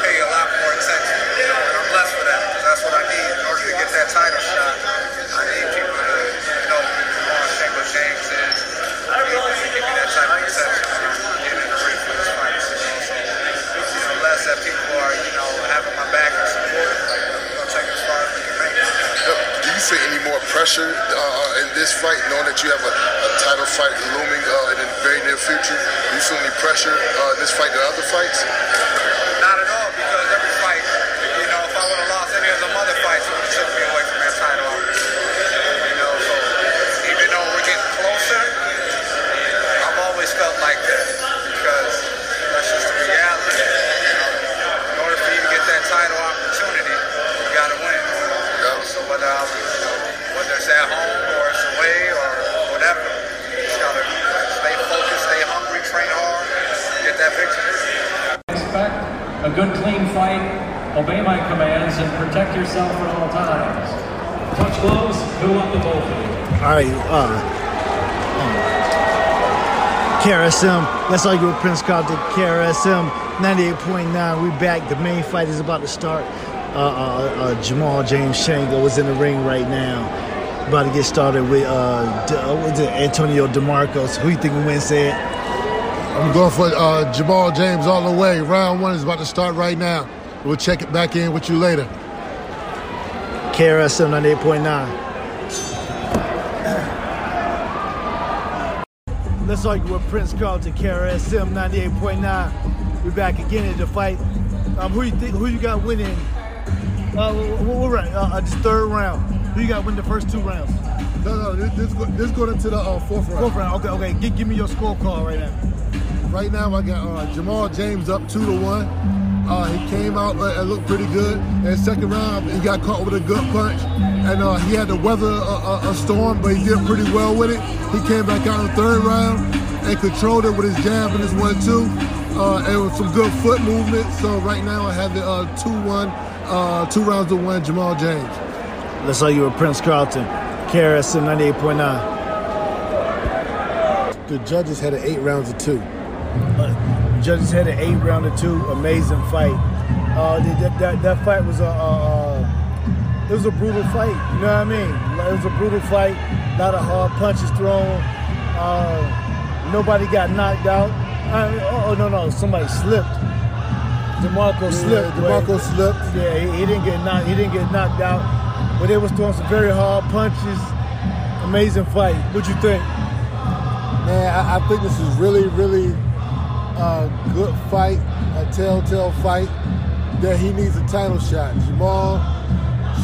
pay a lot more attention. You know, and I'm blessed for that, because that's what I need in order to get that title shot. I need people to, you know, on Shango James and give me that type of attention getting in the ring for this fight. So, you know, blessed that people are, you know, having my back and support. Like, we're going to take it as far as we can make it. Do you feel any more pressure in this fight, knowing that you have a title fight looming in the very near future? Do you feel any pressure in this fight than other fights? Not at all, because every fight, you know, if I would have lost any of them other fights, it would have took me away from that title. You know, so even though we're getting closer, I've always felt like that, because that's just the reality. You know, in order for you to get that title opportunity, you got to win. So whether it's at home or it's away or whatever, you just gotta stay focused, stay hungry, train hard, get that victory. Expect a good, clean fight, obey my commands, and protect yourself at all times. Touch gloves, who up the bowl. All right, KRSM, Let's Argue with Prince Carlton, KRSM 98.9. We back. The main fight is about to start. Jamal James Shango is in the ring right now. About to get started with Antonio DeMarco. So who you think wins it? I'm going for Jamal James all the way. Round one is about to start right now. We'll check it back in with you later. KRSM 98.9. Let's Argue with Prince Carlton, KRSM 98.9. We're back again in the fight. Who you got winning? This third round. Who you got win the first two rounds? No, this going into the fourth round. Fourth round, okay. Give me your scorecard right now. Right now, I got Jamal James up 2-1. He came out and looked pretty good. In second round, he got caught with a good punch, and he had to weather a storm, but he did pretty well with it. He came back out in the third round and controlled it with his jab and his 1-2, and with some good foot movement. So right now, I have the 2-1. 2-1 Jamal James. Let's Argue with Prince Carlton, KRSM 98.9. The judges had an 8 rounds of 2. Judges had an 8 round of 2. Amazing fight. That fight was it was a brutal fight. You know what I mean? It was a brutal fight. A lot of hard punches thrown. Nobody got knocked out. Somebody slipped. DeMarco slipped. Yeah, he didn't get knocked. He didn't get knocked out. But they was throwing some very hard punches. Amazing fight. What you think? Man, I think this is really, really a good fight. A telltale fight that he needs a title shot. Jamal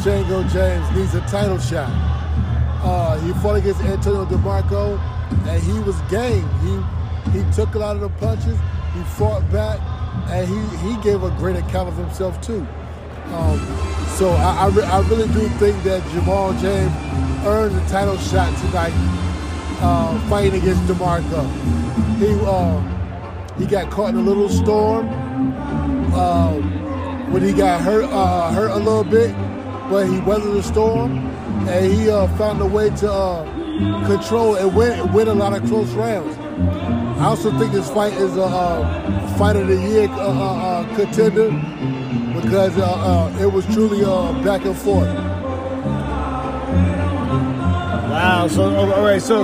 Shango James needs a title shot. He fought against Antonio DeMarco, and he was game. He took a lot of the punches. He fought back. And he gave a great account of himself, too. So I really do think that Jamal James earned the title shot tonight fighting against DeMarco. He got caught in a little storm when he got hurt a little bit, but he weathered the storm, and he found a way to control and win a lot of close rounds. I also think this fight is a Fight of the Year contender because it was truly back and forth. Wow. So all right. So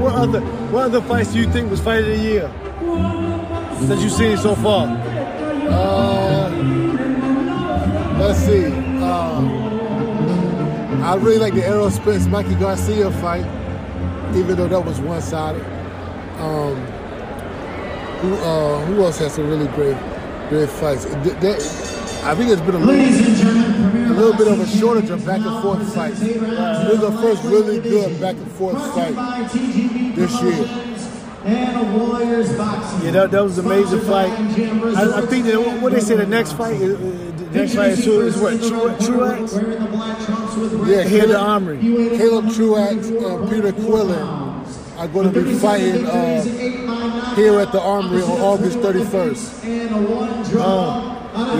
what other fights do you think was Fight of the Year that you've seen so far? Let's see. I really like the Errol Spence Mikey Garcia fight, even though that was one-sided. Who else has some really great fights? I think it's been a little bit of a shortage of back-and-forth fights. This is the first really good back-and-forth fight this year. Yeah, that was an amazing fight. I think that what they say the next fight is what, Truax? Yeah, here the Armory. Caleb Truax and Peter Quillen are going to be fighting here at the Armory on August 31st.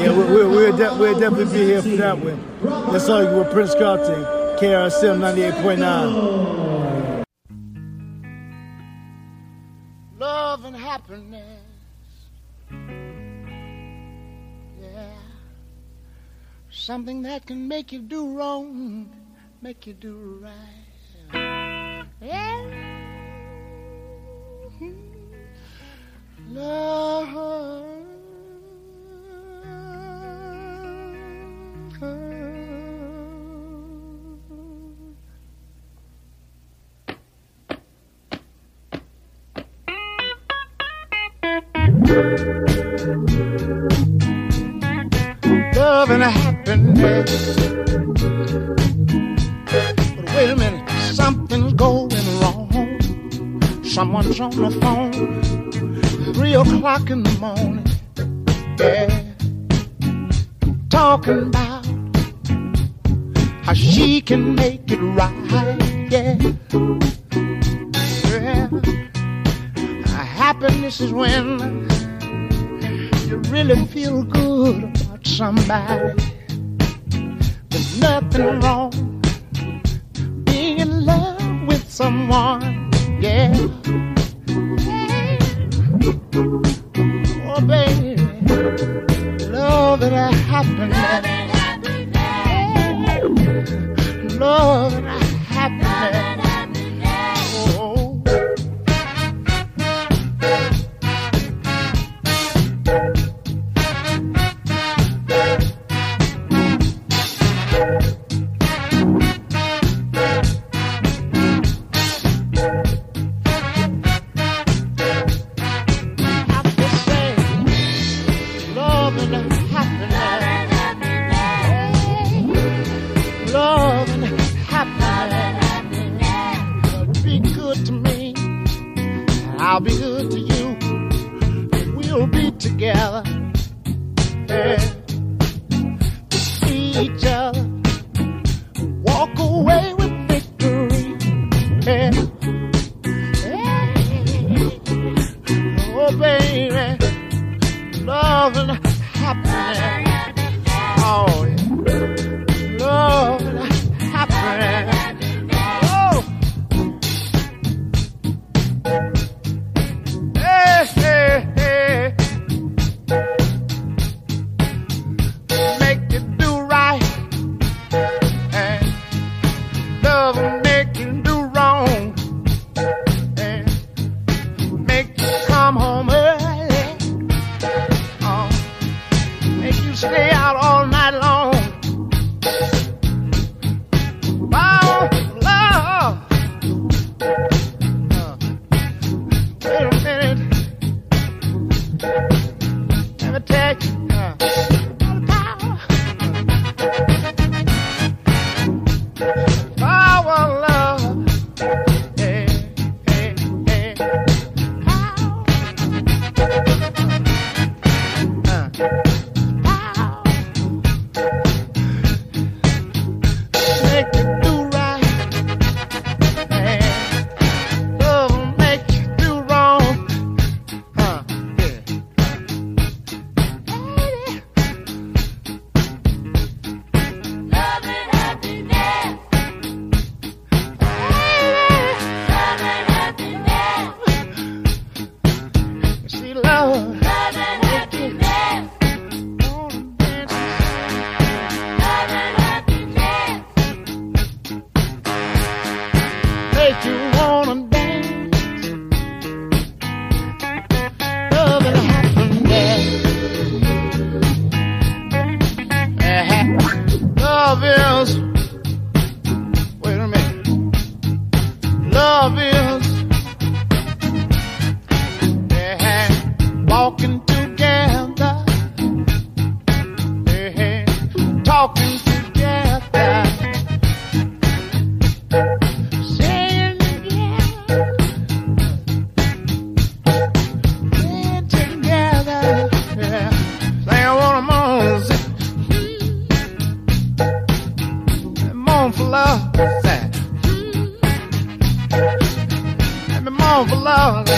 Yeah, we'll definitely be here for that one. Let's Argue with Prince Carlton, KRSM 98.9. Love and happiness. Yeah. Something that can make you do wrong, make you do right. Yeah. Love. Love and happiness. But wait a minute, something's going wrong. Someone's on the phone 3 o'clock in the morning. Yeah, talking about how she can make it right. Yeah, yeah. Happiness is when you really feel good about somebody. There's nothing wrong being in love with someone, yeah. Hey. Oh, baby, love and happiness. Love and happiness. love. Let me mourn for love.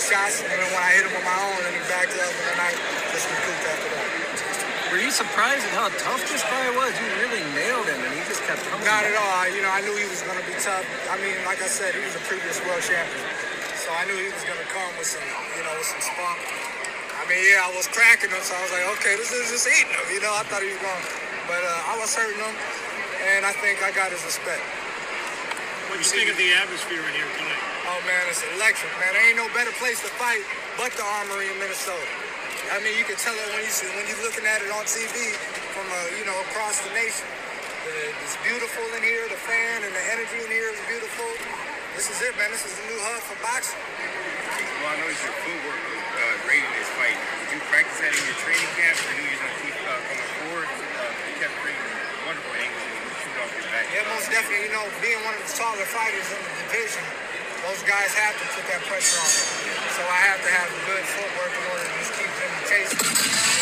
Shots, and then when I hit him on my own, and he backed up, and then I just recouped after that. Were you surprised at how tough this guy was? You really nailed him, and he just kept coming. Not at all. You know, I knew he was going to be tough. I mean, like I said, he was a previous world champion, so I knew he was going to come with some, you know, with some spunk. I mean, yeah, I was cracking him, so I was like, okay, this is just eating him. You know, I thought he was going, but I was hurting him, and I think I got his respect. What do you think of the atmosphere in here tonight? Oh, man, it's electric, man. There ain't no better place to fight but the Armory in Minnesota. I mean, you can tell it when, you're looking at it on TV from, you know, across the nation. It's beautiful in here. The fan and the energy in here is beautiful. This is it, man. This is the new hub for boxing. Well, I noticed your footwork was great in this fight. Did you practice that in your training camp? I knew you were going to keep coming forward. You kept bringing wonderful angles and shoot off your back. Yeah, most definitely. You know, being one of the taller fighters in the division, those guys have to put that pressure on them. So I have to have good footwork in order to just keep them chasing.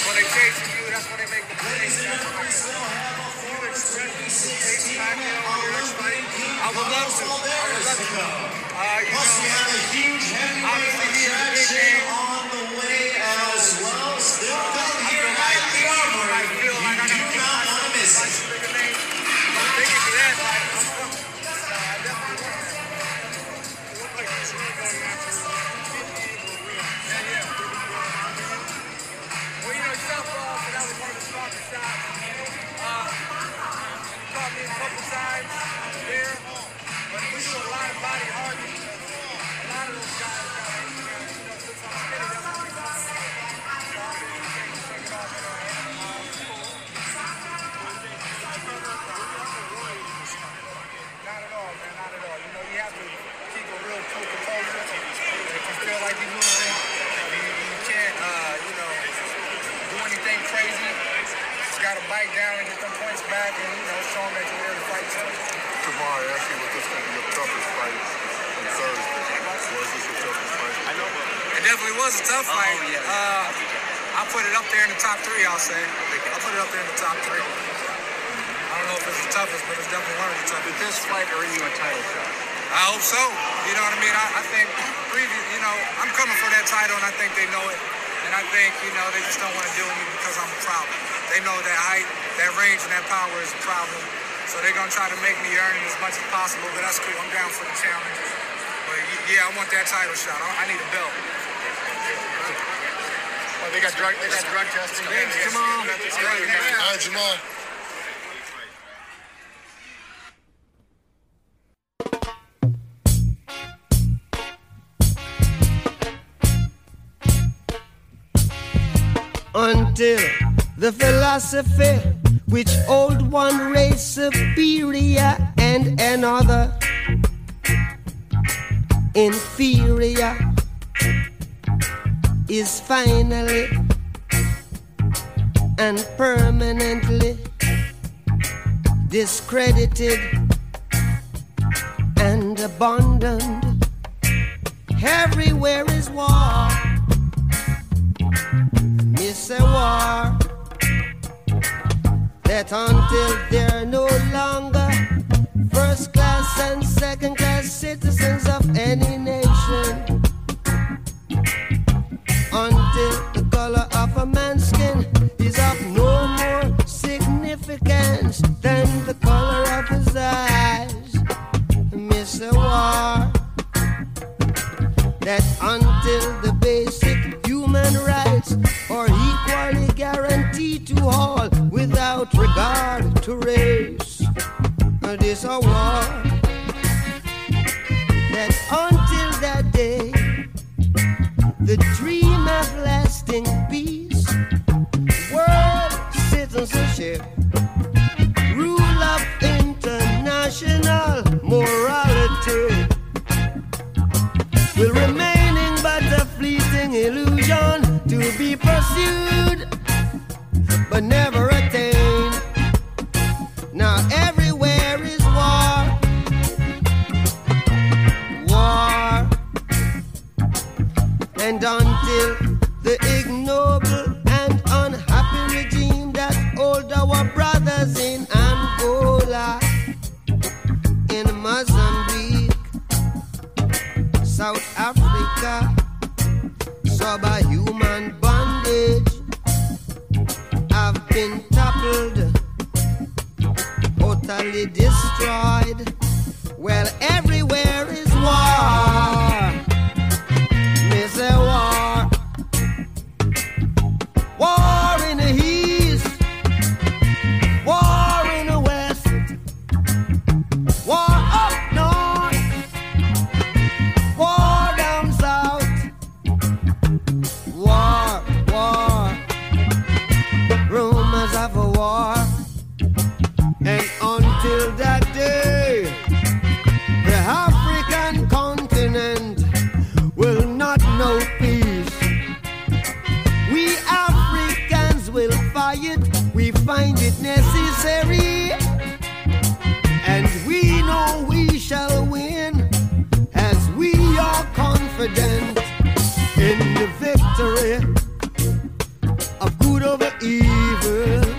When they chase you, that's when they make the plays. You expect me to take back in on your next fight? I would love to. I would love to. You know, obviously he's a big man. I feel like I got to get my bigger name. I'm thinking for that fight. Until the philosophy which hold one race superior and another inferior is finally and permanently discredited and abandoned. Everywhere is war. It's a war that until they're no longer first class and second class citizens of any nation, until the color of a man's skin is of no more significance than the color of his eyes. Miss a war that until the basic human rights are equally guaranteed to all without regard to race. This a war that until that day the dream of lasting peace, world citizenship, rule of international morality will remaining but a fleeting illusion to be pursued but never attained. Now everywhere is war. War. And until the ignoble and unhappy regime that hold our brothers in Angola, in Mozambique, South Africa, subhuman bondage been toppled, totally destroyed. Well, everywhere is war. Miss a war. War in the east, war in the west, war up north, war down south. War, war, rumors of a war. And until that day, the African continent will not know peace. We Africans will fight, we find it necessary, and we know we shall win, as we are confident in the victory of good over evil.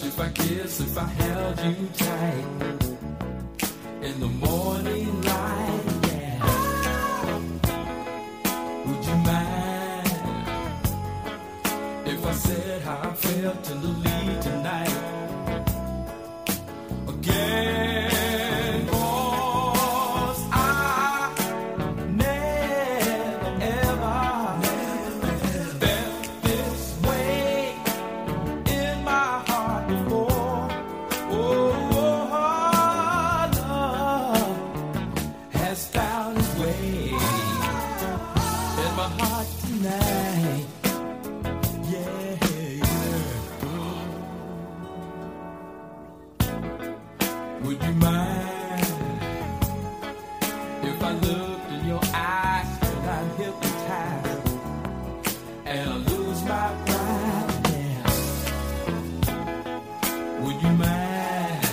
If I kissed, if I held you tight in the morning light, yeah. Would you mind if I said how I felt in the lead tonight? Would you mind if I looked in your eyes till I'm hypnotized and I lose my pride now? Would you mind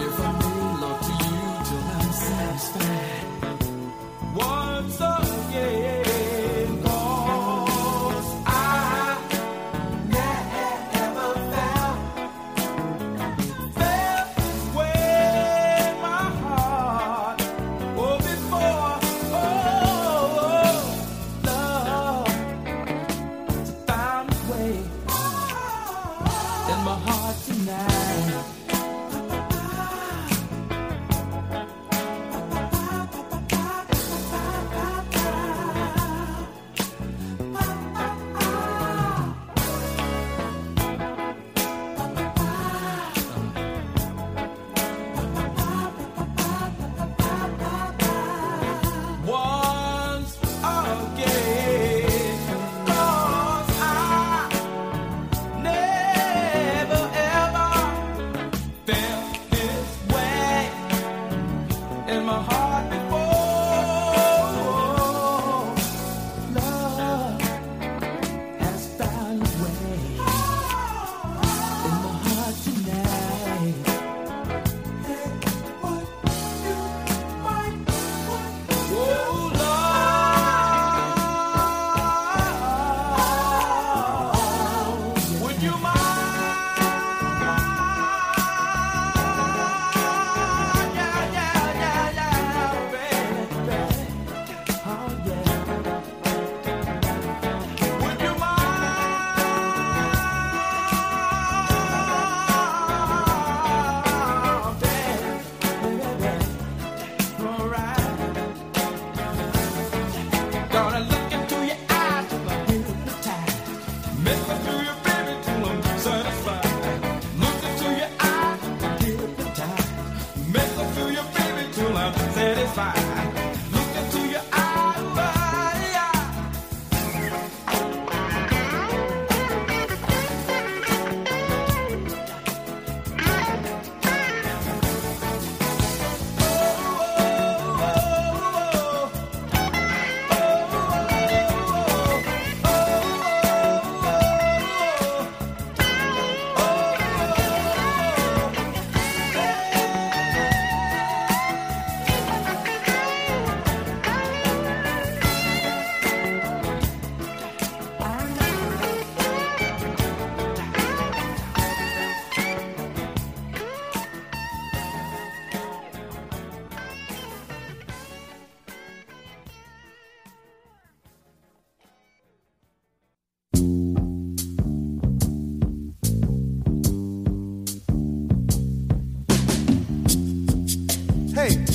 if I bring love to you till I'm satisfied once again?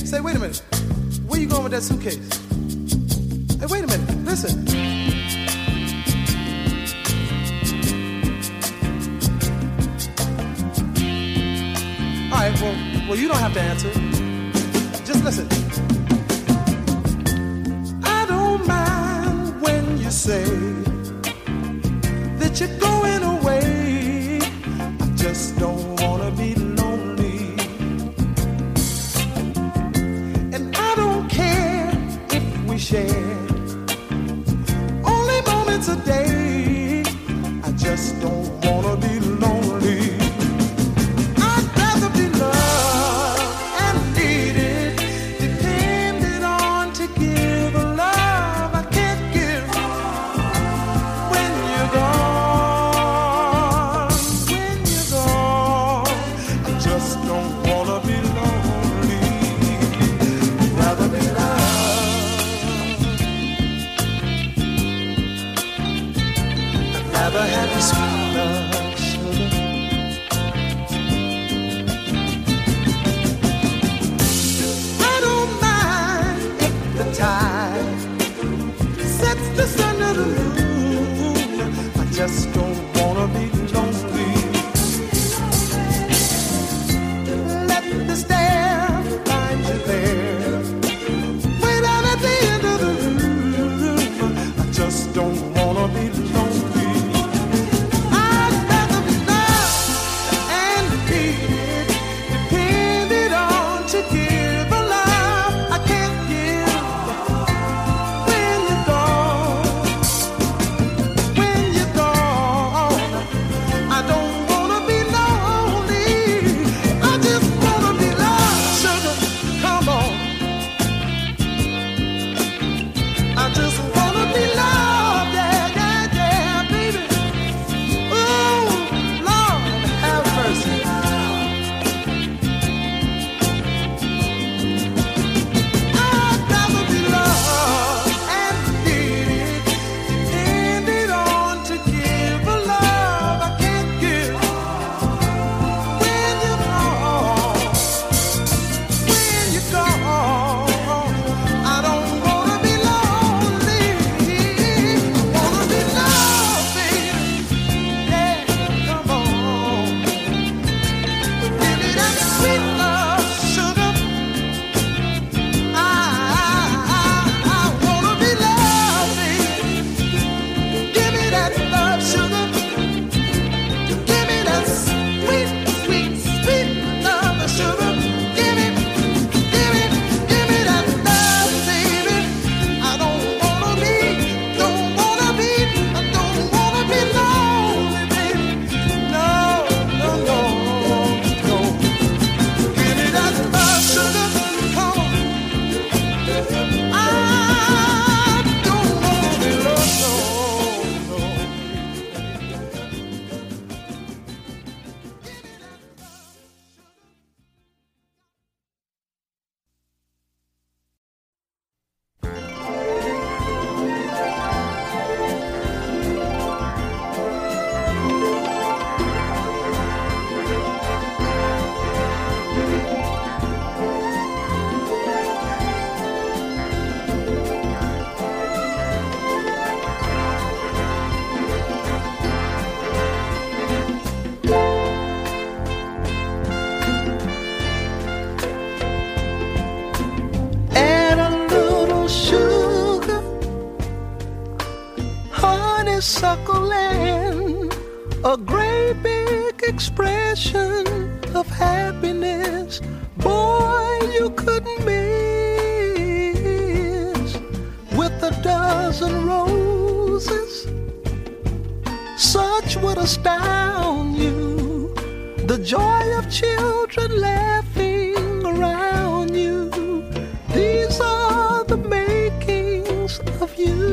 Say, wait a minute, where you going with that suitcase? Hey, wait a minute, listen. All right, well, you don't have to answer. Just listen. I don't mind when you say that you're going away. I just don't want to be lonely. Shared only moments a day. I just don't wanna be lonely. I'd rather be loved and needed, depended on to give a love I can't give when you're gone. When you're gone, I just don't wanna be lonely. I'd rather be loved. Rather have your sweet love, sugar. I don't mind if the tide sets the sun to the moon. I just don't wanna be lonely. is suckling, a great big expression of happiness. Boy, you couldn't miss with a dozen roses. Such would astound you, the joy of children laughing around you. These are the makings of you.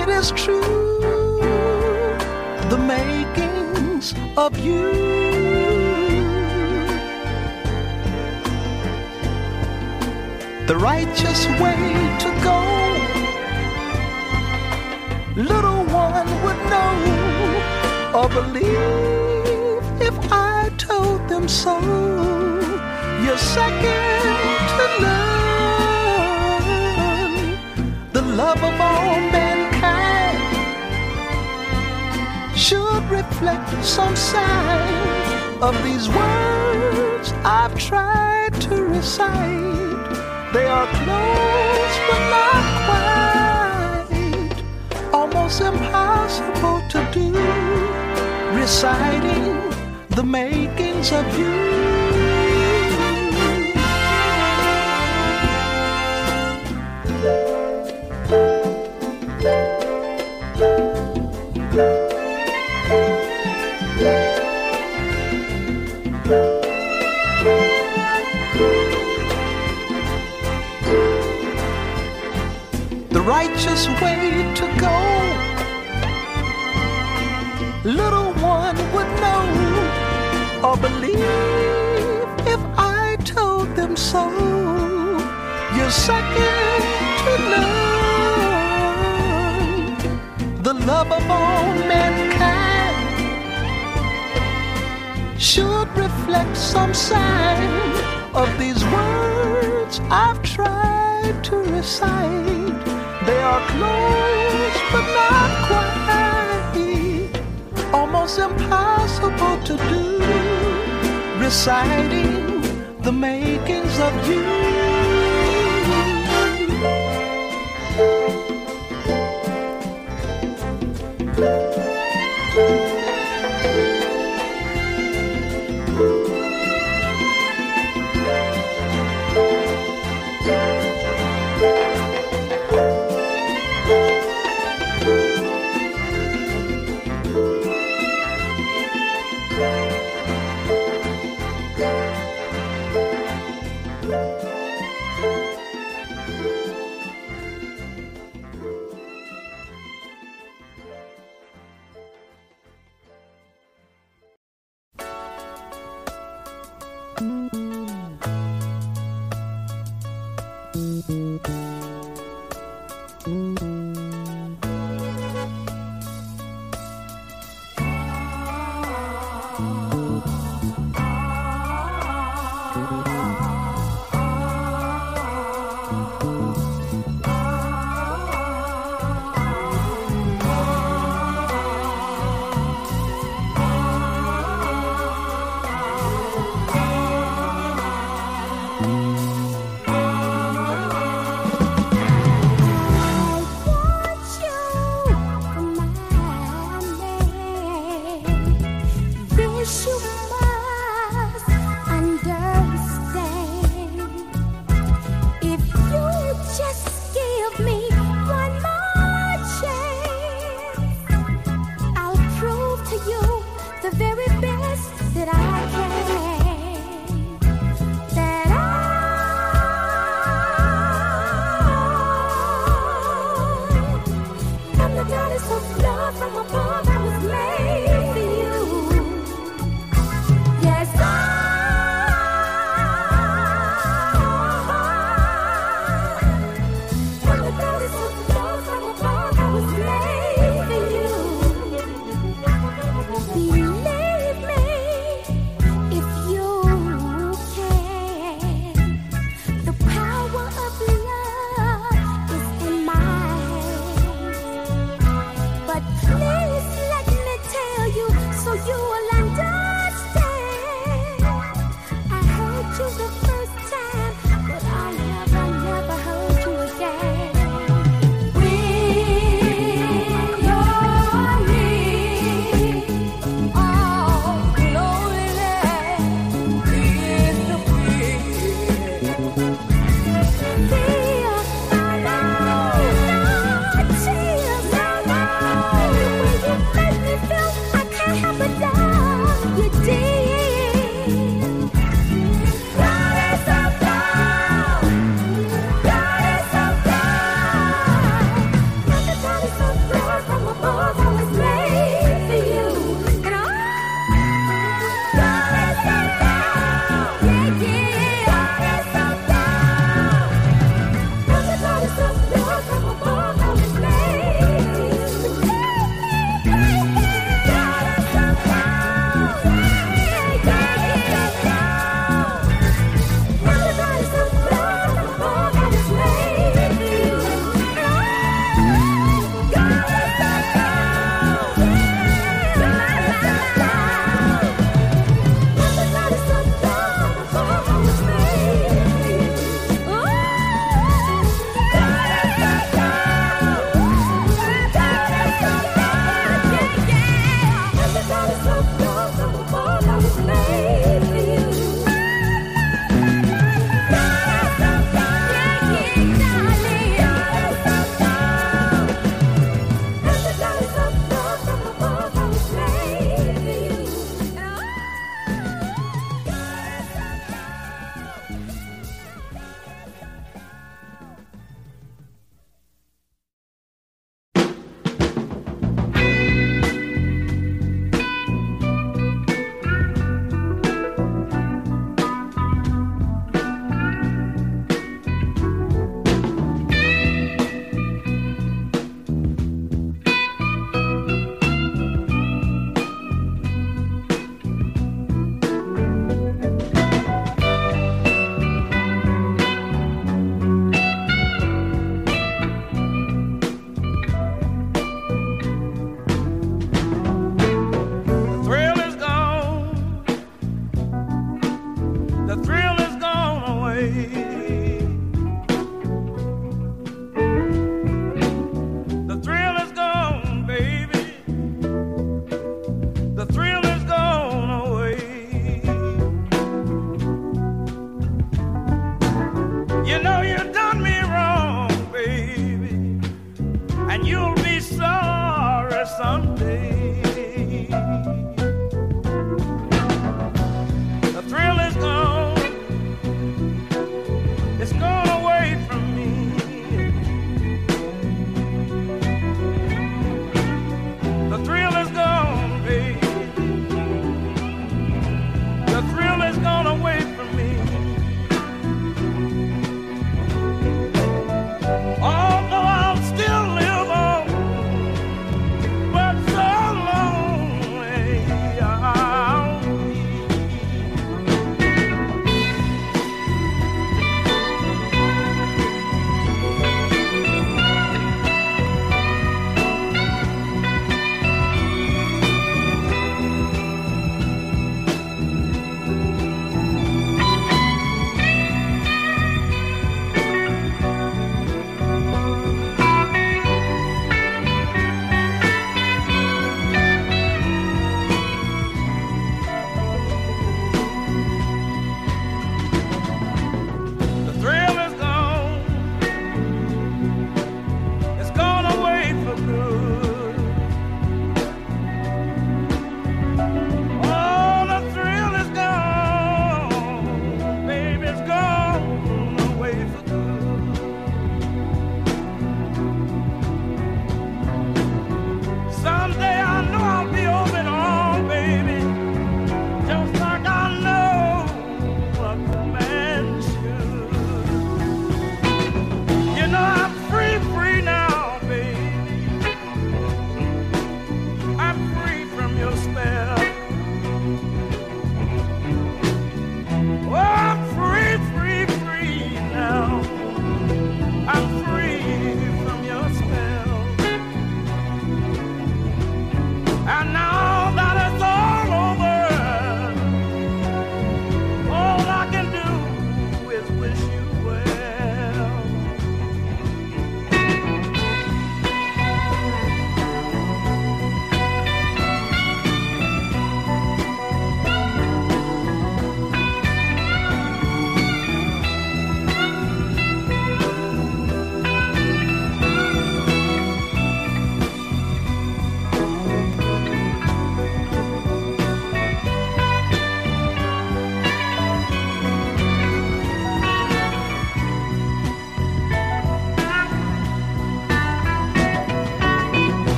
It is true, the makings of you. The righteous way to go, little one would know, or believe if I told them so. You're second to none, the love of all mankind should reflect some sign of these words I've tried to recite. They are close but not quite, almost impossible to do, reciting the makings of you. Righteous way to go, little one would know, or believe if I told them so. You're second to none, the love of all mankind should reflect some sign of these words I've tried to recite. They are close but not quite, almost impossible to do, reciting the makings of you.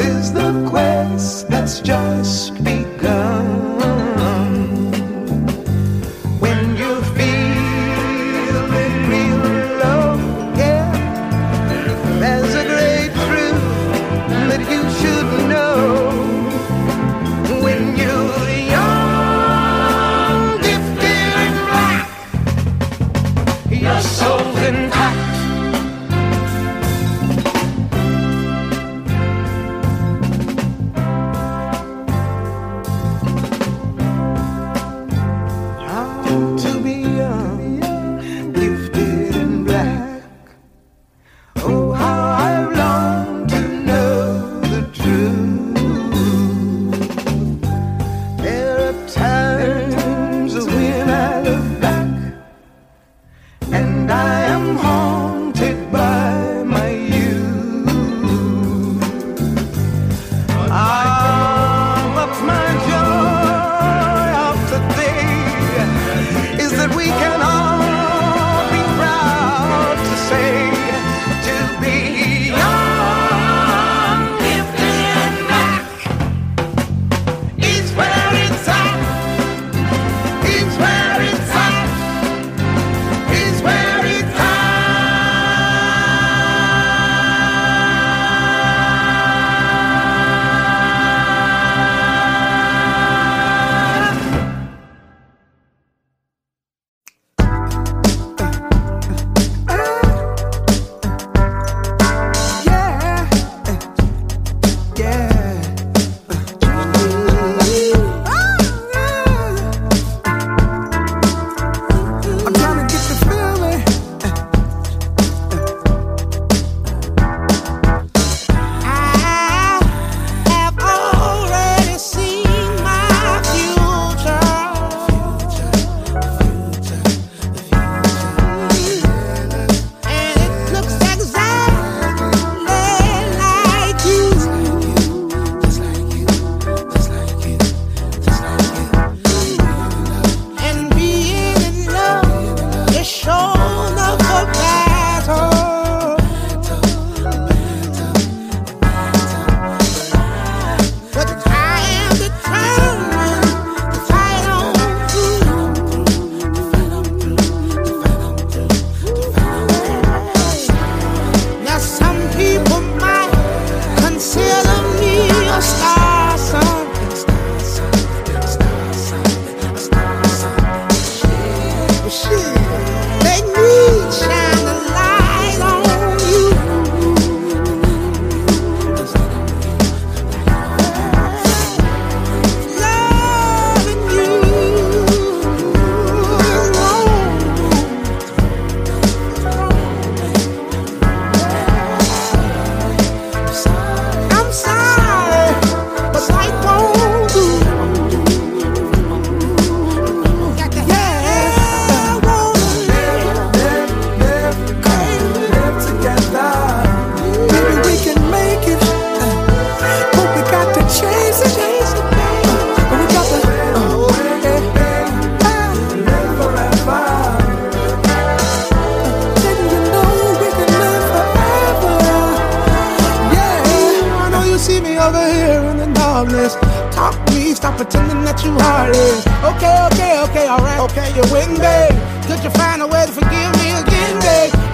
is the quest that's just begun. When you're feeling real low, yeah, there's a great truth that you should know. When you're young, gifted and black, your soul's intact.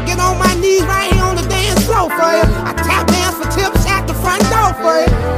Get on my knees right here on the dance floor for you. I tap dance for tips at the front door for you.